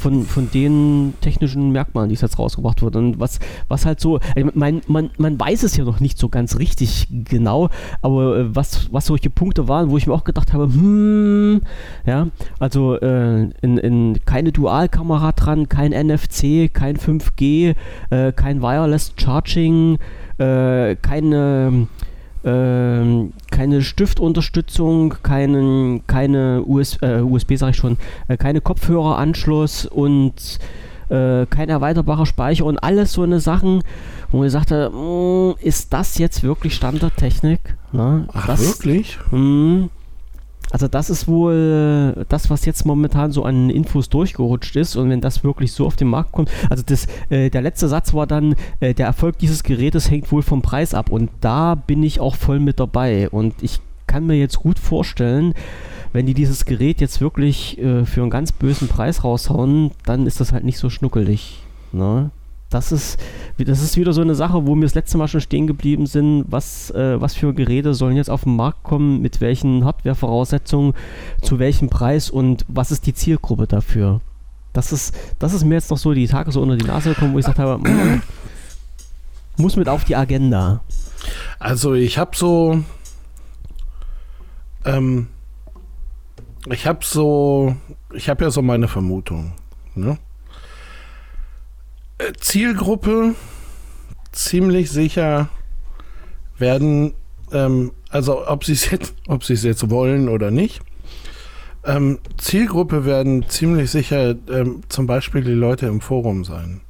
von den technischen Merkmalen, die es jetzt rausgebracht wird. Und was halt so, man weiß es ja noch nicht so ganz richtig genau, aber was solche Punkte waren, wo ich mir auch gedacht habe, keine Dualkamera dran, kein NFC, kein 5G, kein Wireless Charging, keine keine Stiftunterstützung, keine USB sage ich schon, keine Kopfhöreranschluss und kein erweiterbarer Speicher und alles so eine Sachen, wo ich sagte, ist das jetzt wirklich Standardtechnik? Ne? Ach, das, wirklich? Also das ist wohl das, was jetzt momentan so an Infos durchgerutscht ist, und wenn das wirklich so auf den Markt kommt, also das, der letzte Satz war dann, der Erfolg dieses Gerätes hängt wohl vom Preis ab, und da bin ich auch voll mit dabei, und ich kann mir jetzt gut vorstellen, wenn die dieses Gerät jetzt wirklich für einen ganz bösen Preis raushauen, dann ist das halt nicht so schnuckelig, ne? Das ist wieder so eine Sache, wo wir das letzte Mal schon stehen geblieben sind, was für Geräte sollen jetzt auf den Markt kommen, mit welchen Hardware-Voraussetzungen, zu welchem Preis und was ist die Zielgruppe dafür. Das ist mir jetzt noch so die Tage so unter die Nase gekommen, wo ich gesagt habe, muss mit auf die Agenda. Also ich habe ja so meine Vermutung, ne? Zielgruppe, ziemlich sicher werden, also ob sie es jetzt wollen oder nicht, Zielgruppe werden ziemlich sicher zum Beispiel die Leute im Forum sein.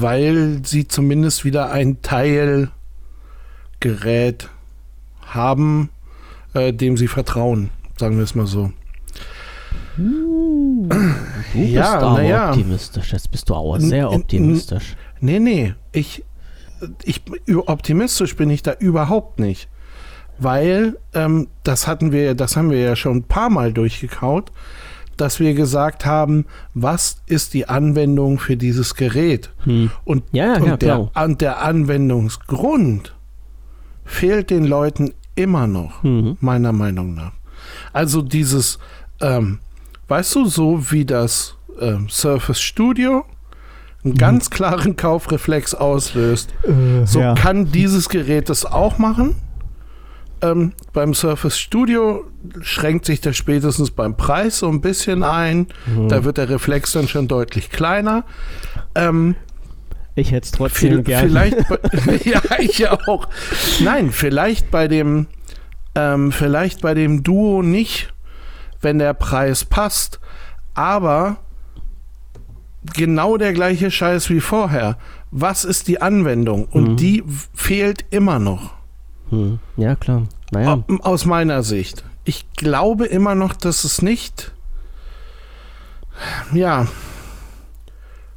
Weil sie zumindest wieder ein Teilgerät haben, dem sie vertrauen, sagen wir es mal so. Du bist aber optimistisch. Jetzt bist du auch sehr optimistisch. Nee. Ich optimistisch bin ich da überhaupt nicht. Weil, das haben wir ja schon ein paar Mal durchgekaut, dass wir gesagt haben, was ist die Anwendung für dieses Gerät? Und der Anwendungsgrund fehlt den Leuten immer noch, meiner Meinung nach. Also dieses weißt du, so wie das Surface Studio einen ganz klaren Kaufreflex auslöst, kann dieses Gerät das auch machen. Beim Surface Studio schränkt sich das spätestens beim Preis so ein bisschen ein. Da wird der Reflex dann schon deutlich kleiner. Ich hätte es trotzdem gerne. Ja, ich auch. Nein, vielleicht bei dem Duo nicht, wenn der Preis passt, aber genau der gleiche Scheiß wie vorher. Was ist die Anwendung? Und die fehlt immer noch. Ja, klar. Naja. Aus meiner Sicht. Ich glaube immer noch, dass es nicht... Ja.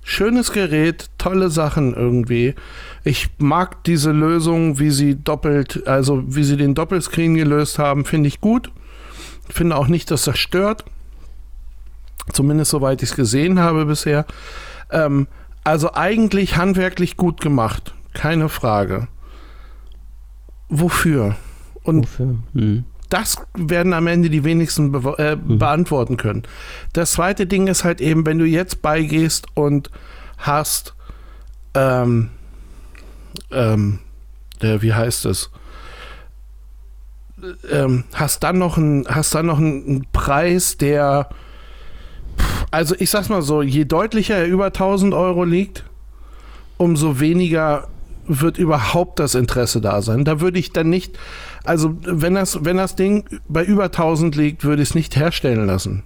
Schönes Gerät, tolle Sachen irgendwie. Ich mag diese Lösung, wie sie den Doppelscreen gelöst haben, finde ich gut. Ich finde auch nicht, dass das stört. Zumindest soweit ich es gesehen habe bisher. Also eigentlich handwerklich gut gemacht. Keine Frage. Wofür? Und das werden am Ende die wenigsten beantworten können. Das zweite Ding ist halt eben, wenn du jetzt beigehst und hast hast dann noch einen Preis, der, also ich sag's mal so, je deutlicher er über 1000 Euro liegt, umso weniger wird überhaupt das Interesse da sein. Da würde ich dann nicht, also wenn das Ding bei über 1000 liegt, würde ich es nicht herstellen lassen.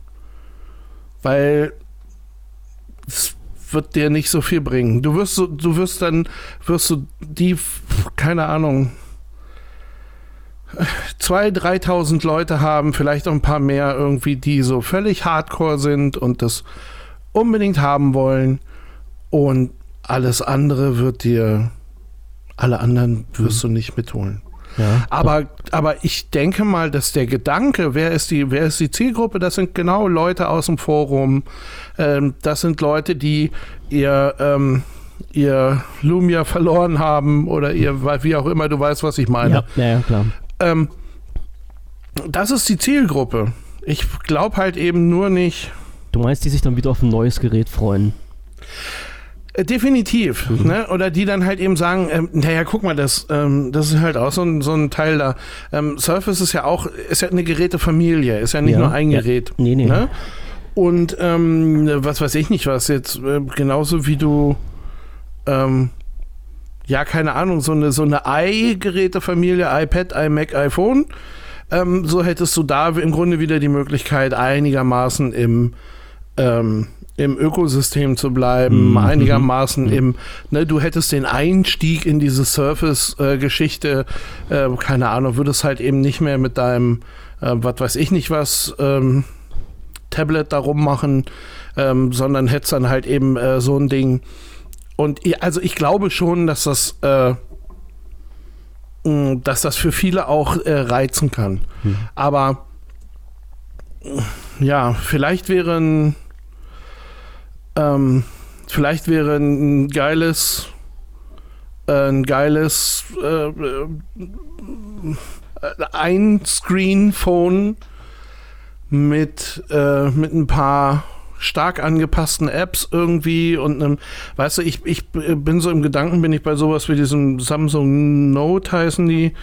Weil es wird dir nicht so viel bringen. Du wirst dann die, keine Ahnung, 2.000, 3.000 Leute haben, vielleicht auch ein paar mehr irgendwie, die so völlig hardcore sind und das unbedingt haben wollen, und alles andere wirst du nicht mitholen. Ja, aber ich denke mal, dass der Gedanke, wer ist die Zielgruppe, das sind genau Leute aus dem Forum, das sind Leute, die ihr Lumia verloren haben oder wie auch immer, du weißt, was ich meine. Ja, klar. Das ist die Zielgruppe. Ich glaube halt eben nur nicht... Du meinst, die sich dann wieder auf ein neues Gerät freuen? Definitiv. Ne? Oder die dann halt eben sagen, naja, guck mal, das ist halt auch so ein Teil da. Surface ist ja eine Gerätefamilie, ist ja nicht nur ein Gerät. Ja. Nee. Ne? Und was weiß ich nicht, was jetzt genauso wie du ja, keine Ahnung, so eine i-Gerätefamilie, iPad, iMac, iPhone, so hättest du da im Grunde wieder die Möglichkeit, einigermaßen im Ökosystem zu bleiben, einigermaßen du hättest den Einstieg in diese Surface-Geschichte, keine Ahnung, würdest halt eben nicht mehr mit deinem, was weiß ich nicht was, Tablet darum machen, sondern hättest dann halt eben so ein Ding. Und also ich glaube schon, dass das für viele auch reizen kann. Mhm. Aber ja, vielleicht wäre ein geiles Ein-Screen-Phone mit ein paar stark angepassten Apps irgendwie und einem, weißt du, ich bin so im Gedanken, bin ich bei sowas wie diesem Samsung Note, heißen die,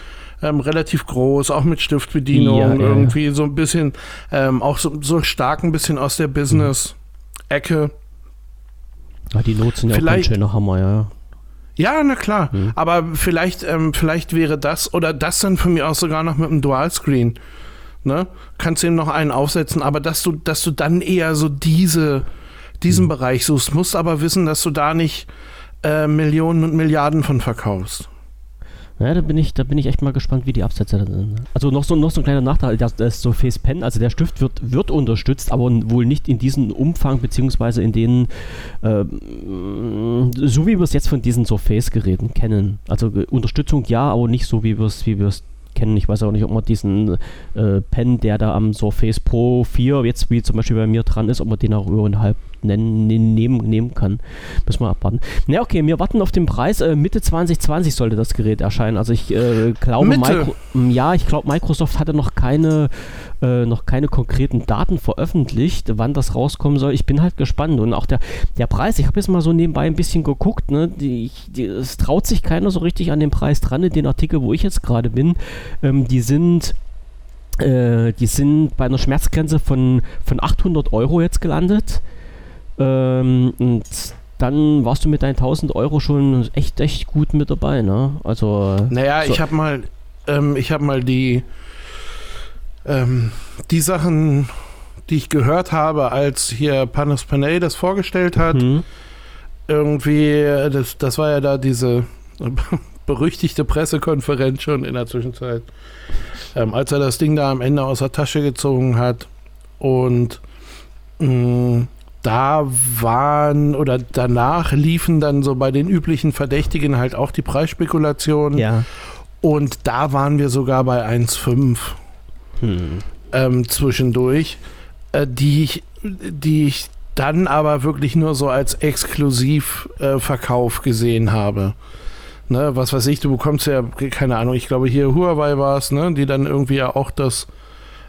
relativ groß, auch mit Stiftbedienung, irgendwie so ein bisschen, auch so stark ein bisschen aus der Business-Ecke. Ja, die Notes sind vielleicht, ja auch ganz schöner Hammer, ja. Ja, na klar, aber vielleicht wäre das, oder das dann von mir aus sogar noch mit einem Dual-Screen. Ne? Kannst du eben noch einen aufsetzen, aber dass du dann eher so diesen Bereich suchst, musst aber wissen, dass du da nicht Millionen und Milliarden von verkaufst. Ja, da bin ich echt mal gespannt, wie die Absätze da sind. Also noch so ein kleiner Nachteil, das Surface Pen, also der Stift wird unterstützt, aber wohl nicht in diesem Umfang, beziehungsweise in denen, so wie wir es jetzt von diesen Surface-Geräten kennen. Also Unterstützung ja, aber nicht so, wie wir es kennen. Ich weiß auch nicht, ob man diesen Pen, der da am Surface Pro 4 jetzt wie zum Beispiel bei mir dran ist, ob man den auch überhalb nehmen kann. Müssen wir abwarten. Na okay, wir warten auf den Preis. Mitte 2020 sollte das Gerät erscheinen. Also ich glaube, Microsoft hatte noch keine konkreten Daten veröffentlicht, wann das rauskommen soll. Ich bin halt gespannt. Und auch der Preis, ich habe jetzt mal so nebenbei ein bisschen geguckt, ne? Es traut sich keiner so richtig an den Preis dran. In den Artikel, wo ich jetzt gerade bin, die sind bei einer Schmerzgrenze von 800 Euro jetzt gelandet. Und dann warst du mit deinen 1000 Euro schon echt gut mit dabei, ne? Also. Naja, so. Ich habe mal die Sachen, die ich gehört habe, als hier Panos Panay das vorgestellt hat, irgendwie, das war ja da diese berüchtigte Pressekonferenz schon in der Zwischenzeit, als er das Ding da am Ende aus der Tasche gezogen hat und da waren oder danach liefen dann so bei den üblichen Verdächtigen halt auch die Preisspekulationen. Ja. Und da waren wir sogar bei 1,5 zwischendurch, die ich dann aber wirklich nur so als Exklusivverkauf gesehen habe. Ne, was weiß ich, du bekommst ja, keine Ahnung, ich glaube hier Huawei war es, ne, die dann irgendwie ja auch das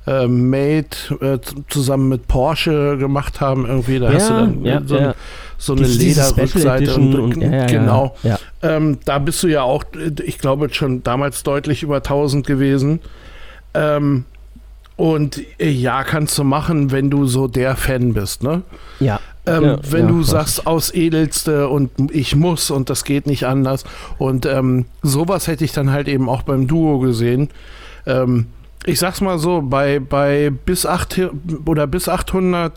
Mate zusammen mit Porsche gemacht haben, irgendwie, da hast du dann so eine Lederrückseite und genau. Ja, ja. Da bist du ja auch, ich glaube, schon damals deutlich über 1000 gewesen. Und ja, kannst du machen, wenn du so der Fan bist, ne? Ja. Wenn du sagst, aus Edelste und ich muss und das geht nicht anders. Und sowas hätte ich dann halt eben auch beim Duo gesehen. Ich sag's mal so, bei bis 800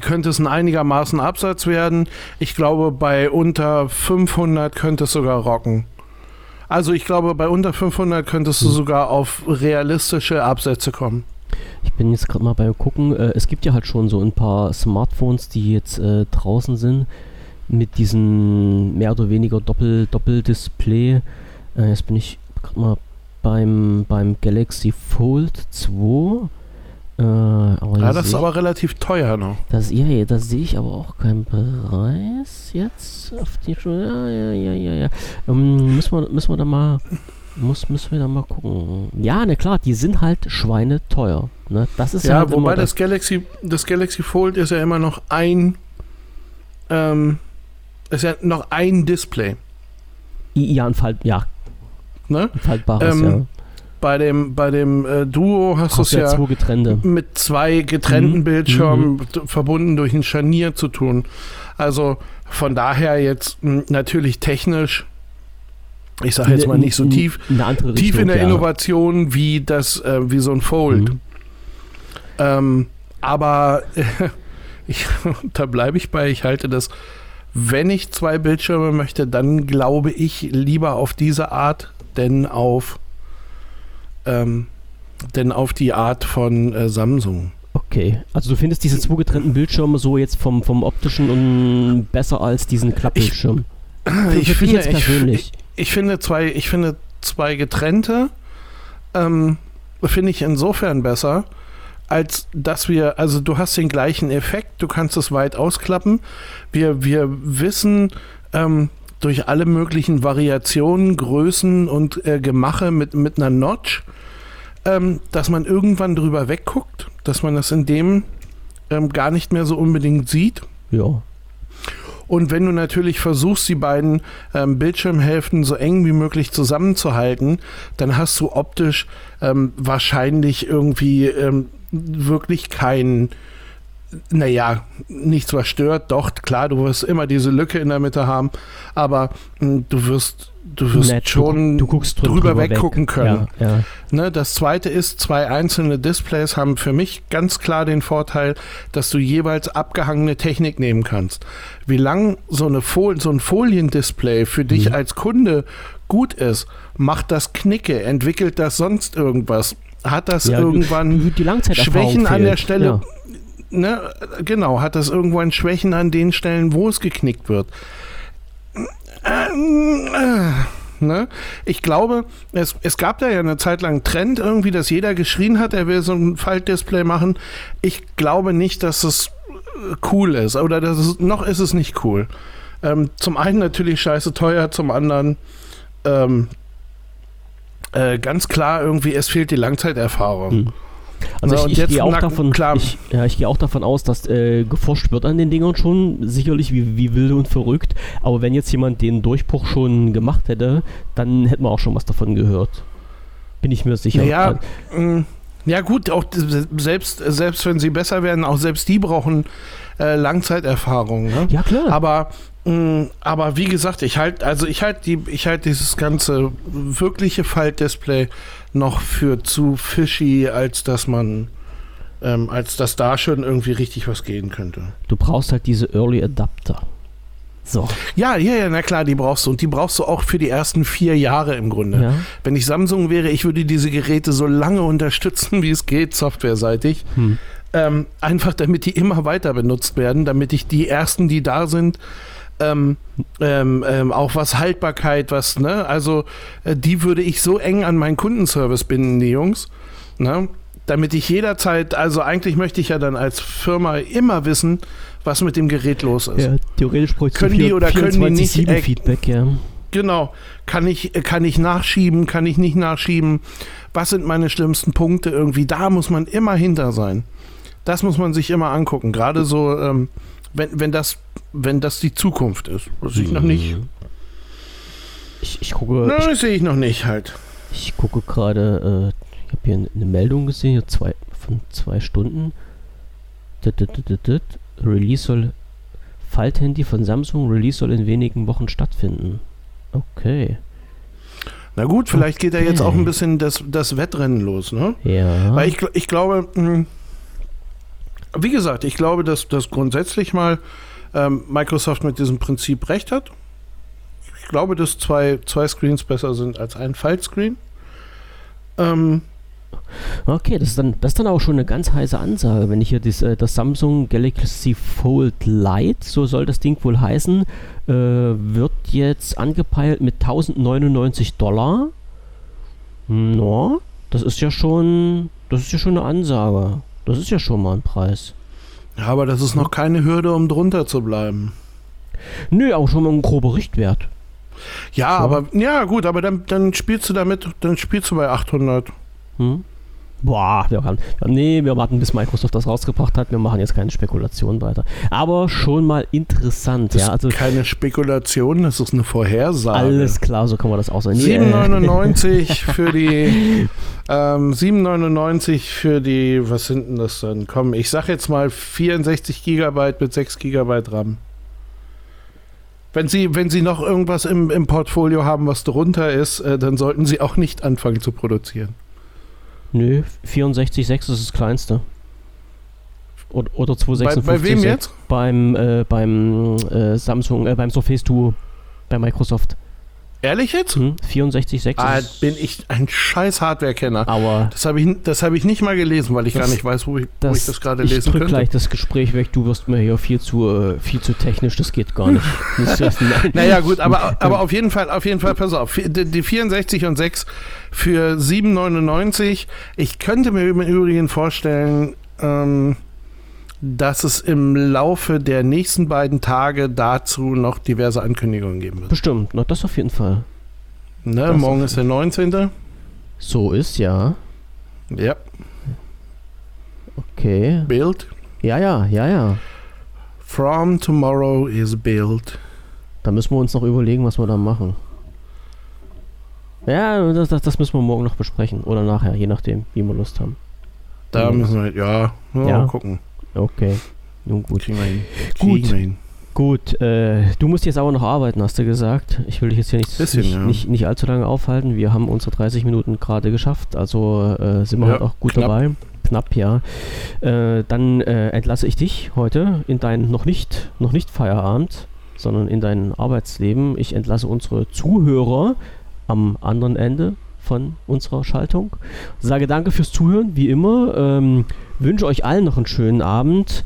könnte es ein einigermaßen Absatz werden. Ich glaube, bei unter 500 könnte es sogar rocken. Also ich glaube, bei unter 500 könntest du sogar auf realistische Absätze kommen. Ich bin jetzt gerade mal beim Gucken. Es gibt ja halt schon so ein paar Smartphones, die jetzt draußen sind, mit diesem mehr oder weniger Doppeldisplay. Jetzt bin ich gerade mal beim Galaxy Fold 2. Das ist aber relativ teuer noch. Da sehe ich aber auch keinen Preis jetzt. Auf die Schule. Ja. Müssen wir da mal gucken. Ja, na klar, die sind halt schweineteuer. Ne? Das ist ja halt wobei das Galaxy Fold ist ja immer noch ein Display. Ja, ein Faltbares, ja. Bei dem Duo hast du es ja mit zwei getrennten Bildschirmen verbunden durch ein Scharnier zu tun. Also von daher jetzt natürlich technisch, ich sage jetzt mal nicht so tief in der Innovation wie das wie so ein Fold. Aber da bleibe ich bei, ich halte das, wenn ich zwei Bildschirme möchte, dann glaube ich lieber auf diese Art, denn auf die Art von Samsung. Okay, also du findest diese zwei getrennten Bildschirme so jetzt vom optischen und besser als diesen Klappbildschirm? Ich finde zwei getrennte finde ich insofern besser, als dass also du hast den gleichen Effekt, du kannst es weit ausklappen. Wir wissen durch alle möglichen Variationen, Größen und Gemache mit einer Notch, dass man irgendwann drüber wegguckt, dass man das in dem gar nicht mehr so unbedingt sieht. Ja. Und wenn du natürlich versuchst, die beiden Bildschirmhälften so eng wie möglich zusammenzuhalten, dann hast du optisch wahrscheinlich irgendwie wirklich keinen, naja, nichts was stört. Doch, klar, du wirst immer diese Lücke in der Mitte haben, aber du wirst nett, schon drüber weggucken können. Ja, ja. Ne, das zweite ist, zwei einzelne Displays haben für mich ganz klar den Vorteil, dass du jeweils abgehangene Technik nehmen kannst. Wie lang so ein Foliendisplay für dich als Kunde gut ist, macht das Knicke, entwickelt das sonst irgendwas, hat das irgendwann die Schwächen an der Stelle... Ja. Ne, genau, hat das irgendwann Schwächen an den Stellen, wo es geknickt wird. Ne? Ich glaube, es gab da ja eine Zeit lang einen Trend irgendwie, dass jeder geschrien hat, er will so ein Faltdisplay machen. Ich glaube nicht, dass es cool ist, oder noch ist es nicht cool. Zum einen natürlich scheiße teuer, zum anderen ganz klar irgendwie, es fehlt die Langzeiterfahrung. Also ja, ich gehe auch davon aus, dass geforscht wird an den Dingern schon, sicherlich wie wild und verrückt, aber wenn jetzt jemand den Durchbruch schon gemacht hätte, dann hätten wir auch schon was davon gehört. Bin ich mir sicher. Ja, ja gut, auch selbst wenn sie besser werden, auch selbst die brauchen Langzeiterfahrung. Ne? Ja klar. Aber wie gesagt, ich halte dieses ganze wirkliche Faltdisplay noch für zu fishy, als dass da schon irgendwie richtig was gehen könnte. Du brauchst halt diese Early Adapter. So. Ja, na klar, die brauchst du. Und die brauchst du auch für die ersten 4 Jahre im Grunde. Ja. Wenn ich Samsung wäre, ich würde diese Geräte so lange unterstützen, wie es geht, softwareseitig. Einfach damit die immer weiter benutzt werden, damit ich die ersten, die da sind, auch was Haltbarkeit, was, ne, also die würde ich so eng an meinen Kundenservice binden, die Jungs, ne, damit ich jederzeit, also eigentlich möchte ich ja dann als Firma immer wissen, was mit dem Gerät los ist. Ja, theoretisch bräuchte ich 24/7 Feedback, ja. Genau, kann ich nachschieben, kann ich nicht nachschieben, was sind meine schlimmsten Punkte irgendwie, da muss man immer hinter sein. Das muss man sich immer angucken, gerade so, wenn das die Zukunft ist. Das sehe ich noch nicht. Das sehe ich noch nicht halt. Ich gucke gerade, ich habe hier eine Meldung gesehen, hier von 2 Stunden. Falthandy von Samsung, Release soll in wenigen Wochen stattfinden. Okay. Na gut, vielleicht geht da jetzt auch ein bisschen das Wettrennen los, ne? Ja. Weil ich glaube... Wie gesagt, ich glaube, dass grundsätzlich mal Microsoft mit diesem Prinzip recht hat. Ich glaube, dass zwei Screens besser sind als ein Faltscreen. Okay, das ist dann auch schon eine ganz heiße Ansage. Wenn ich hier das Samsung Galaxy Fold Lite, so soll das Ding wohl heißen, wird jetzt angepeilt mit $1.099. No, das ist ja schon eine Ansage. Das ist ja schon mal ein Preis. Ja, aber das ist noch keine Hürde, um drunter zu bleiben. Nö, auch schon mal ein grober Richtwert. Ja, so. Aber dann spielst du bei 800. Boah, wir warten, bis Microsoft das rausgebracht hat. Wir machen jetzt keine Spekulationen weiter. Aber schon mal interessant. Das ist keine Spekulation, das ist eine Vorhersage. Alles klar, so kann man das auch sagen. 7,99 für die 7,99 für die, was sind denn das dann? Komm, ich sag jetzt mal 64 GB mit 6 GB RAM. Wenn Sie noch irgendwas im Portfolio haben, was drunter ist, dann sollten Sie auch nicht anfangen zu produzieren. Nö, 64,6 ist das kleinste. Oder 256. Bei wem jetzt? Beim Samsung, beim Surface Duo, bei Microsoft. Ehrlich jetzt? 64,6. Bin ich ein scheiß Hardware-Kenner. Aber das hab ich nicht mal gelesen, weil ich gar nicht weiß, wo ich das gerade lesen könnte. Ich drück gleich das Gespräch weg. Du wirst mir hier viel zu technisch. Das geht gar nicht. Naja, gut. Aber auf jeden Fall, pass auf. Die 64 und 6 für 7,99. Ich könnte mir im Übrigen vorstellen, dass es im Laufe der nächsten beiden Tage dazu noch diverse Ankündigungen geben wird. Bestimmt, na, das auf jeden Fall. Ne, morgen ist der 19. So ist, ja. Ja. Okay. Build. Ja. From tomorrow is Build. Da müssen wir uns noch überlegen, was wir da machen. Ja, das müssen wir morgen noch besprechen. Oder nachher, je nachdem, wie wir Lust haben. Da müssen wir, mal gucken. Okay, nun gut. Gut. Du musst jetzt aber noch arbeiten, hast du gesagt. Ich will dich jetzt hier nicht allzu lange aufhalten. Wir haben unsere 30 Minuten gerade geschafft, also sind wir halt auch gut dabei. Knapp, ja. Dann entlasse ich dich heute in deinen noch nicht Feierabend, sondern in dein Arbeitsleben. Ich entlasse unsere Zuhörer am anderen Ende von unserer Schaltung. Sage danke fürs Zuhören, wie immer. Wünsche euch allen noch einen schönen Abend.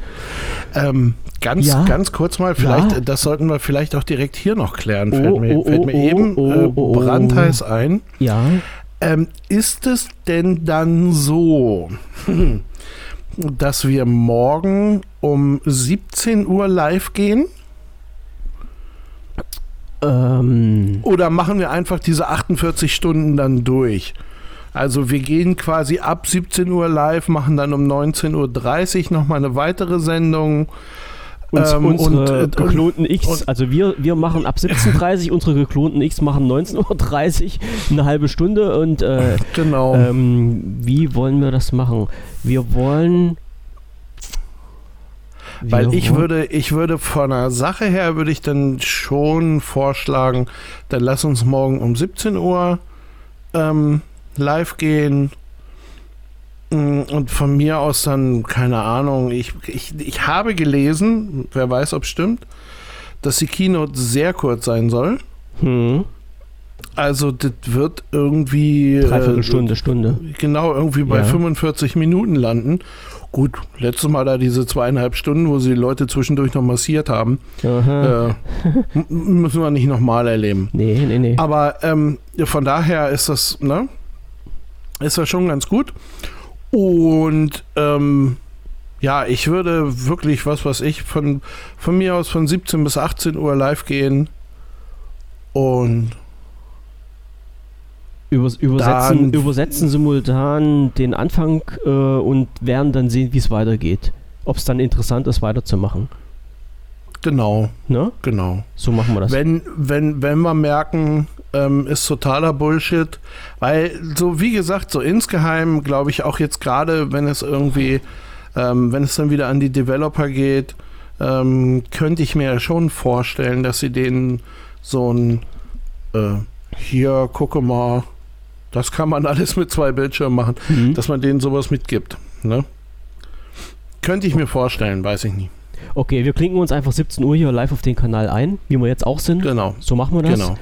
Ganz kurz mal, vielleicht, das sollten wir vielleicht auch direkt hier noch klären. Fällt mir eben brandheiß ein. Ja. Ist es denn dann so, dass wir morgen um 17 Uhr live gehen? Oder machen wir einfach diese 48 Stunden dann durch? Also wir gehen quasi ab 17 Uhr live, machen dann um 19.30 Uhr nochmal eine weitere Sendung. Unsere geklonten X, also wir machen ab 17.30 Uhr, unsere geklonten X machen 19.30 Uhr, eine halbe Stunde. Und genau. Wie wollen wir das machen? Weil ich würde von der Sache her, würde ich dann schon vorschlagen, dann lass uns morgen um 17 Uhr live gehen und von mir aus dann, keine Ahnung, ich habe gelesen, wer weiß, ob es stimmt, dass die Keynote sehr kurz sein soll. Also das wird irgendwie Dreiviertelstunde, Stunde. Genau, irgendwie bei 45 Minuten landen. Gut, letztes Mal da diese 2,5 Stunden, wo sie die Leute zwischendurch noch massiert haben, müssen wir nicht nochmal erleben. Nee. Aber von daher ist das, ne? Ist das schon ganz gut. Und ich würde wirklich, von mir aus von 17 bis 18 Uhr live gehen und übersetzen simultan den Anfang und werden dann sehen, wie es weitergeht. Ob es dann interessant ist, weiterzumachen. Genau. Ne? Genau. So machen wir das. Wenn wir merken, ist totaler Bullshit, weil so wie gesagt, so insgeheim glaube ich auch jetzt gerade, wenn es irgendwie, wenn es dann wieder an die Developer geht, könnte ich mir schon vorstellen, dass sie denen so ein hier, gucke mal, das kann man alles mit 2 Bildschirmen machen, dass man denen sowas mitgibt. Ne? Könnte ich mir vorstellen, weiß ich nicht. Okay, wir klinken uns einfach 17 Uhr hier live auf den Kanal ein, wie wir jetzt auch sind. Genau. So machen wir das. Genau.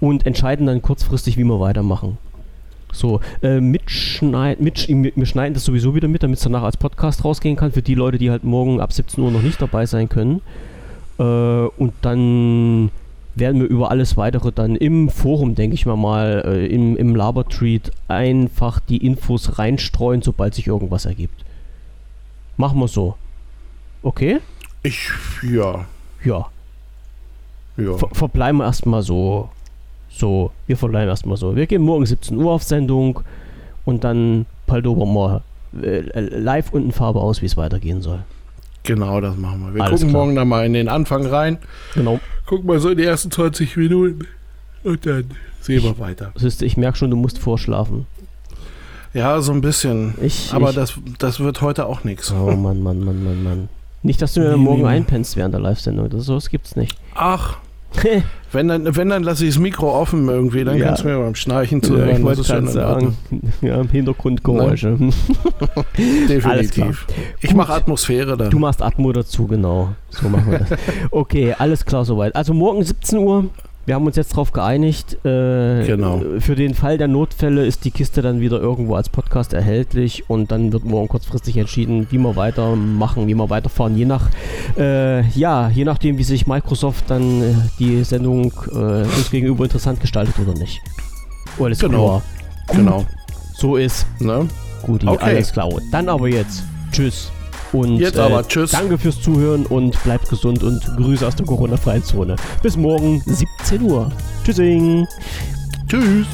Und entscheiden dann kurzfristig, wie wir weitermachen. So, wir schneiden das sowieso wieder mit, damit es danach als Podcast rausgehen kann, für die Leute, die halt morgen ab 17 Uhr noch nicht dabei sein können. Und dann werden wir über alles Weitere dann im Forum, denke ich mal, im Labertreat einfach die Infos reinstreuen, sobald sich irgendwas ergibt. Machen wir so. Okay? Ja. Verbleiben wir erstmal so. Wir gehen morgen 17 Uhr auf Sendung und dann Paldobermoor live und in Farbe aus, wie es weitergehen soll. Genau, das machen wir. Wir gucken morgen dann mal in den Anfang rein. Genau. Gucken mal so in die ersten 20 Minuten und dann sehen wir weiter. Ich merke schon, du musst vorschlafen. Ja, so ein bisschen. Das wird heute auch nichts. Oh Mann. Nicht, dass du mir morgen einpennst während der Live-Sendung. Sowas gibt's nicht. Ach. Wenn dann lasse ich das Mikro offen irgendwie, dann kannst du mir beim Schnarchen zuhören. Ich wollte schon sagen, im Hintergrund Geräusche. Definitiv. Ich mache Atmosphäre dann. Du machst Atmo dazu, genau. So machen wir das. Okay, alles klar soweit. Also morgen 17 Uhr. Wir haben uns jetzt darauf geeinigt, genau. Für den Fall der Notfälle ist die Kiste dann wieder irgendwo als Podcast erhältlich und dann wird morgen kurzfristig entschieden, wie wir weitermachen, wie wir weiterfahren, je nachdem, wie sich Microsoft dann die Sendung uns gegenüber interessant gestaltet oder nicht. Oh, alles klar. Genau. So ist. Ne? Gut, okay. Alles klar. Dann aber jetzt. Tschüss. Und jetzt aber tschüss. Danke fürs Zuhören und bleibt gesund und Grüße aus der Corona-freien Zone. Bis morgen 17 Uhr. Tschüssing. Tschüss.